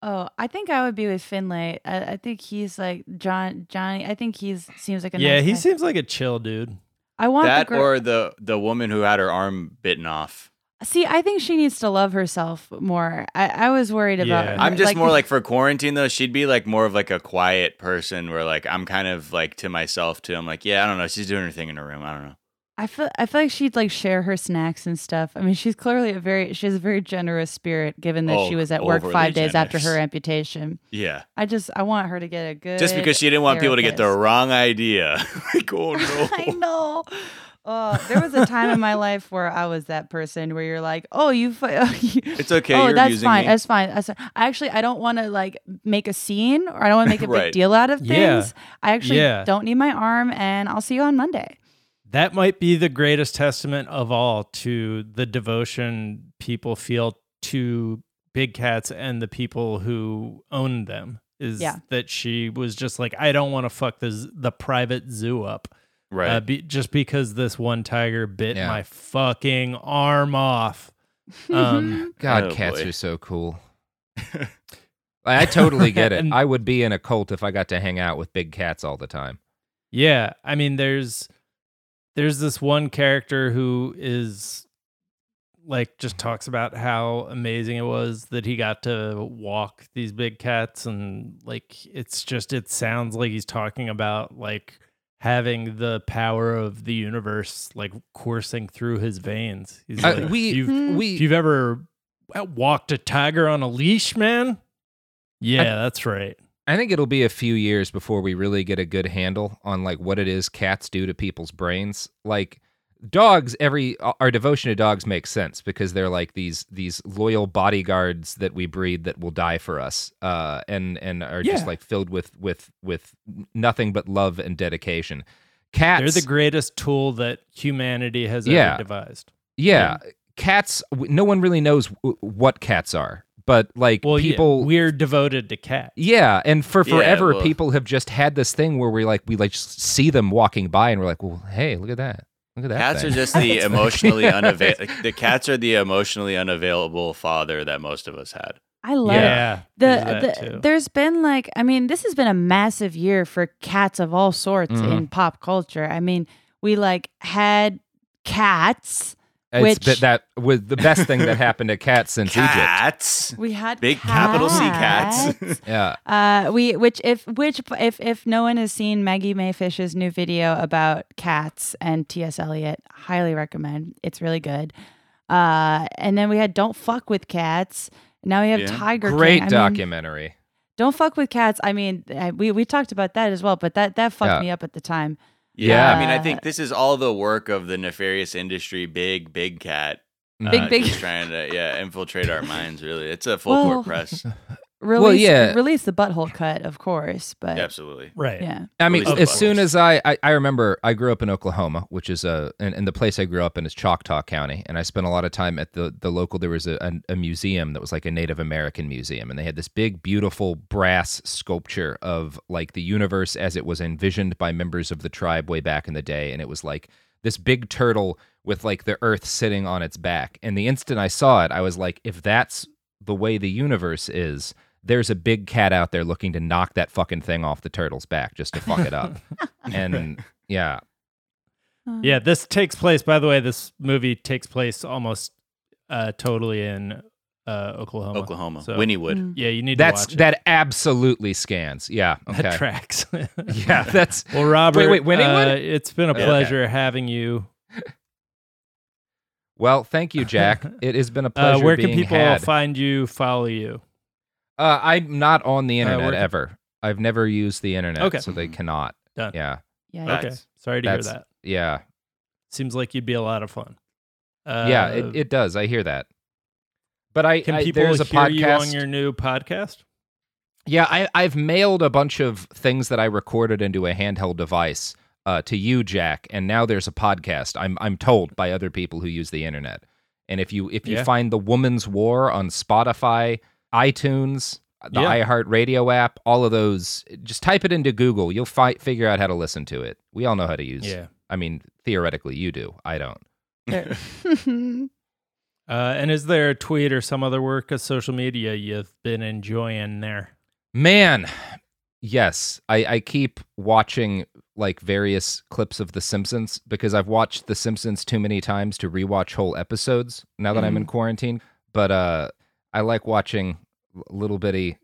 Oh, I think I would be with Finley. I think he's like Johnny. I think he seems like a nice guy. He seems like a chill dude. I want that or the woman who had her arm bitten off. See, I think she needs to love herself more. I was worried about her. I'm just like, more like for quarantine though, she'd be like more of like a quiet person where like I'm kind of like to myself too. I'm like, yeah, I don't know. She's doing her thing in her room. I don't know. I feel like she'd like share her snacks and stuff. I mean, she's clearly she has a very generous spirit, given that she was at work 5 days after her amputation. Yeah. I want her to get a good just because she didn't want people to get the wrong idea. Like, oh no. I know. There was a time in my life where I was that person where you're like, it's okay. Oh, that's fine. I don't want to like make a scene or I don't want to make a big deal out of things. Yeah. I actually don't need my arm, and I'll see you on Monday. That might be the greatest testament of all to the devotion people feel to big cats and the people who own them, is that she was just like, I don't want to fuck the private zoo up. Right. Just because this one tiger bit my fucking arm off. God, cats are so cool. I totally get it. I would be in a cult if I got to hang out with big cats all the time. Yeah. I mean, There's this one character who is like just talks about how amazing it was that he got to walk these big cats, and like it sounds like he's talking about like having the power of the universe like coursing through his veins. He's like, if you've ever walked a tiger on a leash, man. Yeah, that's right. I think it'll be a few years before we really get a good handle on like what it is cats do to people's brains. Like dogs, our devotion to dogs makes sense because they're like these loyal bodyguards that we breed that will die for us, and are just like filled with nothing but love and dedication. Cats, they're the greatest tool that humanity has ever devised. Yeah, right? Cats. No one really knows what cats are. But like we're devoted to cats. Yeah, and for forever, people have just had this thing where we just see them walking by, and we're like, well, hey, look at that. Look at that. Cats are just the emotionally unavailable. The cats are the emotionally unavailable father that most of us had. I love it. There's been like, I mean, this has been a massive year for cats of all sorts in pop culture. I mean, we like had cats. That was the best thing that happened to cats since Egypt. We had big cats. Capital C cats. If no one has seen Maggie Mayfish's new video about cats and T.S. Eliot, highly recommend. It's really good. And then we had Don't Fuck with Cats. Now we have Tiger King. Great documentary. Don't Fuck with Cats. I mean, we talked about that as well, but that fucked me up at the time. Yeah, I mean, I think this is all the work of the nefarious industry, big cat. Big. Just trying to, infiltrate our minds, really. It's a full court press. Release the butthole cut, of course. But absolutely. Right. Yeah. I mean, as soon as I remember, I grew up in Oklahoma, which is and the place I grew up in is Choctaw County. And I spent a lot of time at the local, there was a museum that was like a Native American museum. And they had this big, beautiful brass sculpture of like the universe as it was envisioned by members of the tribe way back in the day. And it was like this big turtle with like the earth sitting on its back. And the instant I saw it, I was like, if that's the way the universe is, there's a big cat out there looking to knock that fucking thing off the turtle's back just to fuck it up. And yeah, this takes place, by the way, this movie takes place almost totally in Oklahoma. So, Winniewood. Mm-hmm. Yeah, you need to watch it. That absolutely scans. Yeah, okay. That tracks. Well, Robert, wait, Winniewood? It's been a pleasure having you Well, thank you, Jack. It has been a pleasure. Where can people find you, follow you? I'm not on the internet ever. I've never used the internet, so they cannot. Done. Yeah. Okay. Sorry to hear that. Yeah. Seems like you'd be a lot of fun. Yeah, it does. I hear that. But there's a podcast. Can people hear you on your new podcast? Yeah, I've mailed a bunch of things that I recorded into a handheld device to you, Jack, and now there's a podcast. I'm told by other people who use the internet. And if you find The Women's War on Spotify, iTunes, the iHeartRadio app, all of those, just type it into Google. You'll figure out how to listen to it. We all know how to use it. I mean, theoretically, you do. I don't. And is there a tweet or some other work of social media you've been enjoying there? Man, yes. I keep watching various clips of The Simpsons because I've watched The Simpsons too many times to rewatch whole episodes now that I'm in quarantine. But I like watching little bitty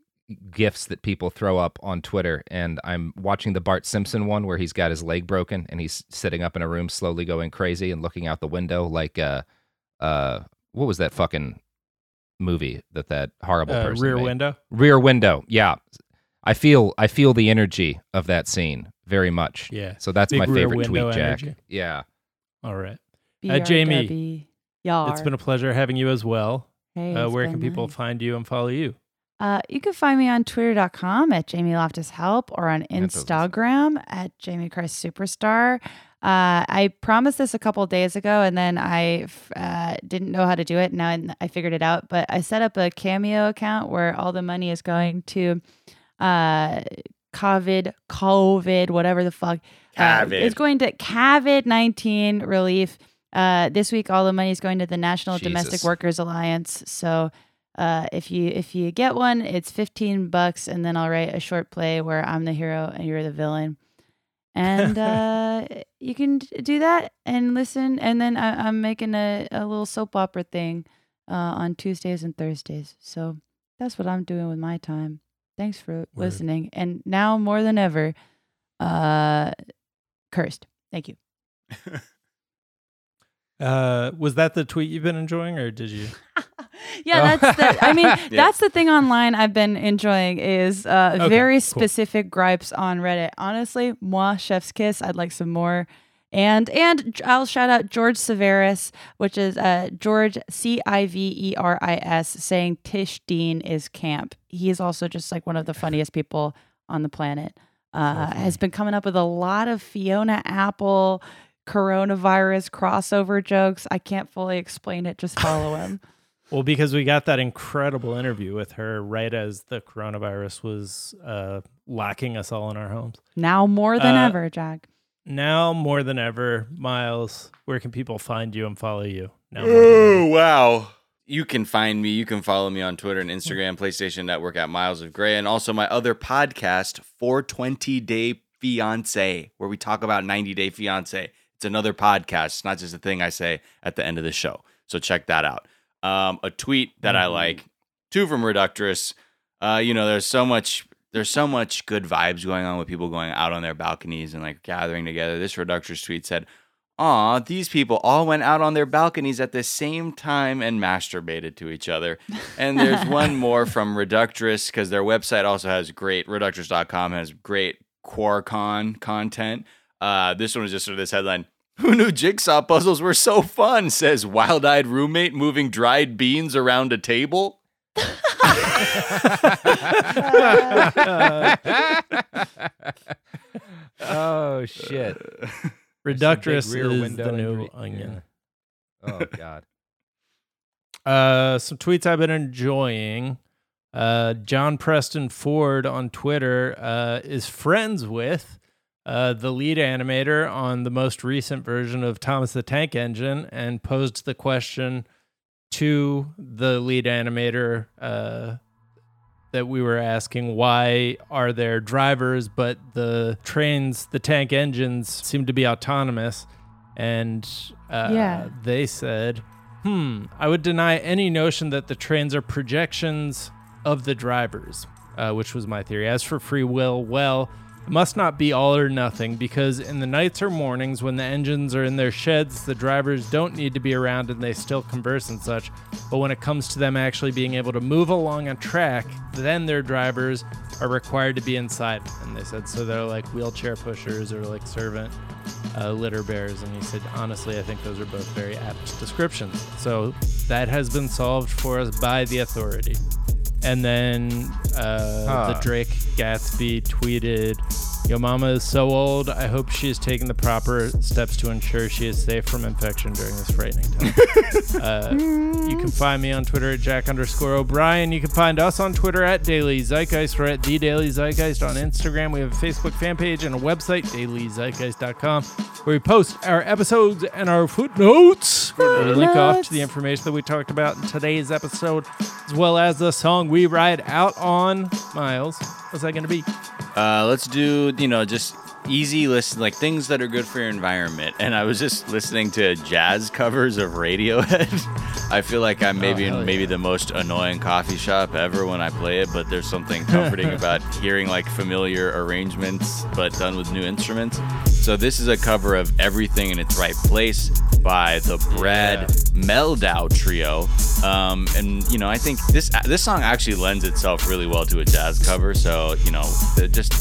GIFs that people throw up on Twitter, and I'm watching the Bart Simpson one where he's got his leg broken and he's sitting up in a room slowly going crazy and looking out the window like what was that fucking movie that horrible person Rear made? Rear Window. Yeah, I feel the energy of that scene very much. Yeah, so that's my favorite tweet, Jack. Energy. Yeah. All right, Jamie, it's been a pleasure having you as well. Hey, where can people find you and follow you? You can find me on twitter.com @JamieLoftusHelp or on Instagram @JamieChristSuperstar. I promised this a couple of days ago, and then I didn't know how to do it. Now I figured it out, but I set up a Cameo account where all the money is going to COVID, whatever the fuck. It's going to COVID-19 relief. This week, all the money is going to the National Domestic Workers Alliance. So if you get one, it's $15, and then I'll write a short play where I'm the hero and you're the villain. And you can do that and listen. And then I'm making a little soap opera thing on Tuesdays and Thursdays. So that's what I'm doing with my time. Thanks for listening. And now more than ever, cursed. Thank you. Was that the tweet you've been enjoying, or did you? That's the thing online I've been enjoying is very specific gripes on Reddit. Honestly, moi, chef's kiss. I'd like some more. And I'll shout out George Severis, which is George Civeris, saying Tish Dean is camp. He is also just one of the funniest people on the planet. Has been coming up with a lot of Fiona Apple coronavirus crossover jokes. I can't fully explain it. Just follow him. Well, because we got that incredible interview with her right as the coronavirus was locking us all in our homes. Now more than ever, Jack. Now more than ever. Miles, where can people find you and follow you? Oh, wow. You can find me. You can follow me on Twitter and Instagram, PlayStation Network @MilesOfGray, and also my other podcast, 420 Day Fiancé, where we talk about 90 Day Fiancé. It's another podcast. It's not just a thing I say at the end of the show. So check that out. A tweet that I like, two from Reductress. There's so much good vibes going on with people going out on their balconies and gathering together. This Reductress tweet said, "Aw, these people all went out on their balconies at the same time and masturbated to each other." And there's one more from Reductress, because their website also has great, Reductress.com has great QuarCon content. This one was just this headline. "Who knew jigsaw puzzles were so fun," says wild-eyed roommate moving dried beans around a table. Oh, shit. Reductress is the new onion. Yeah. Oh, God. Some tweets I've been enjoying. John Preston Ford on Twitter is friends with the lead animator on the most recent version of Thomas the Tank Engine, and posed the question to the lead animator that we were asking, why are there drivers, but the trains, the tank engines, seem to be autonomous? And they said, "I would deny any notion that the trains are projections of the drivers," which was my theory. As for free will, must not be all or nothing, because in the nights or mornings when the engines are in their sheds, the drivers don't need to be around and they still converse and such. But when it comes to them actually being able to move along a track, then their drivers are required to be inside. And they said, so they're like wheelchair pushers or like servant litter bearers. And he said, honestly, I think those are both very apt descriptions. So that has been solved for us by the authority. And then the Drake Gatsby tweeted, "Yo mama is so old. I hope she is taking the proper steps to ensure she is safe from infection during this frightening time." You can find me on Twitter at Jack_O'Brien. You can find us on Twitter at Daily Zeitgeist. We're at The Daily Zeitgeist on Instagram. We have a Facebook fan page and a website, dailyzeitgeist.com, where we post our episodes and our footnotes. We're going to link off to the information that we talked about in today's episode, as well as the song we ride out on. Miles, what's that going to be? Let's do, just easy listen, like things that are good for your environment. And I was just listening to jazz covers of Radiohead. I feel like I'm maybe the most annoying coffee shop ever when I play it, but there's something comforting about hearing like familiar arrangements, but done with new instruments. So this is a cover of Everything in Its Right Place by the Brad Meldow Trio. I think this song actually lends itself really well to a jazz cover. So, just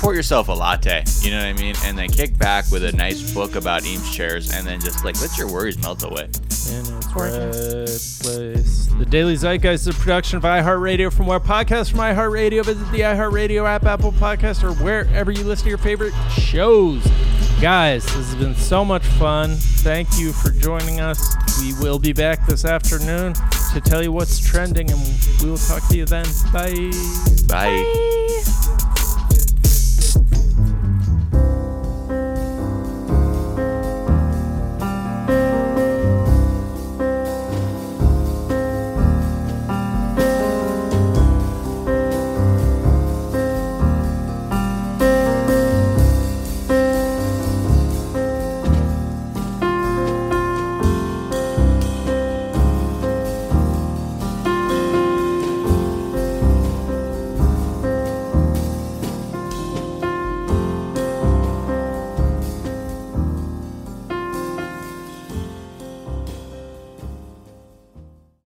pour yourself a latte, you know what I mean? And then kick back with a nice book about Eames chairs and then just like let your worries melt away. In its right place. The Daily Zeitgeist is a production of iHeartRadio. For more podcasts from iHeartRadio, visit the iHeartRadio app, Apple Podcasts, or wherever you listen to your favorite shows. Guys, this has been so much fun. Thank you for joining us. We will be back this afternoon to tell you what's trending, and we will talk to you then. Bye. Bye.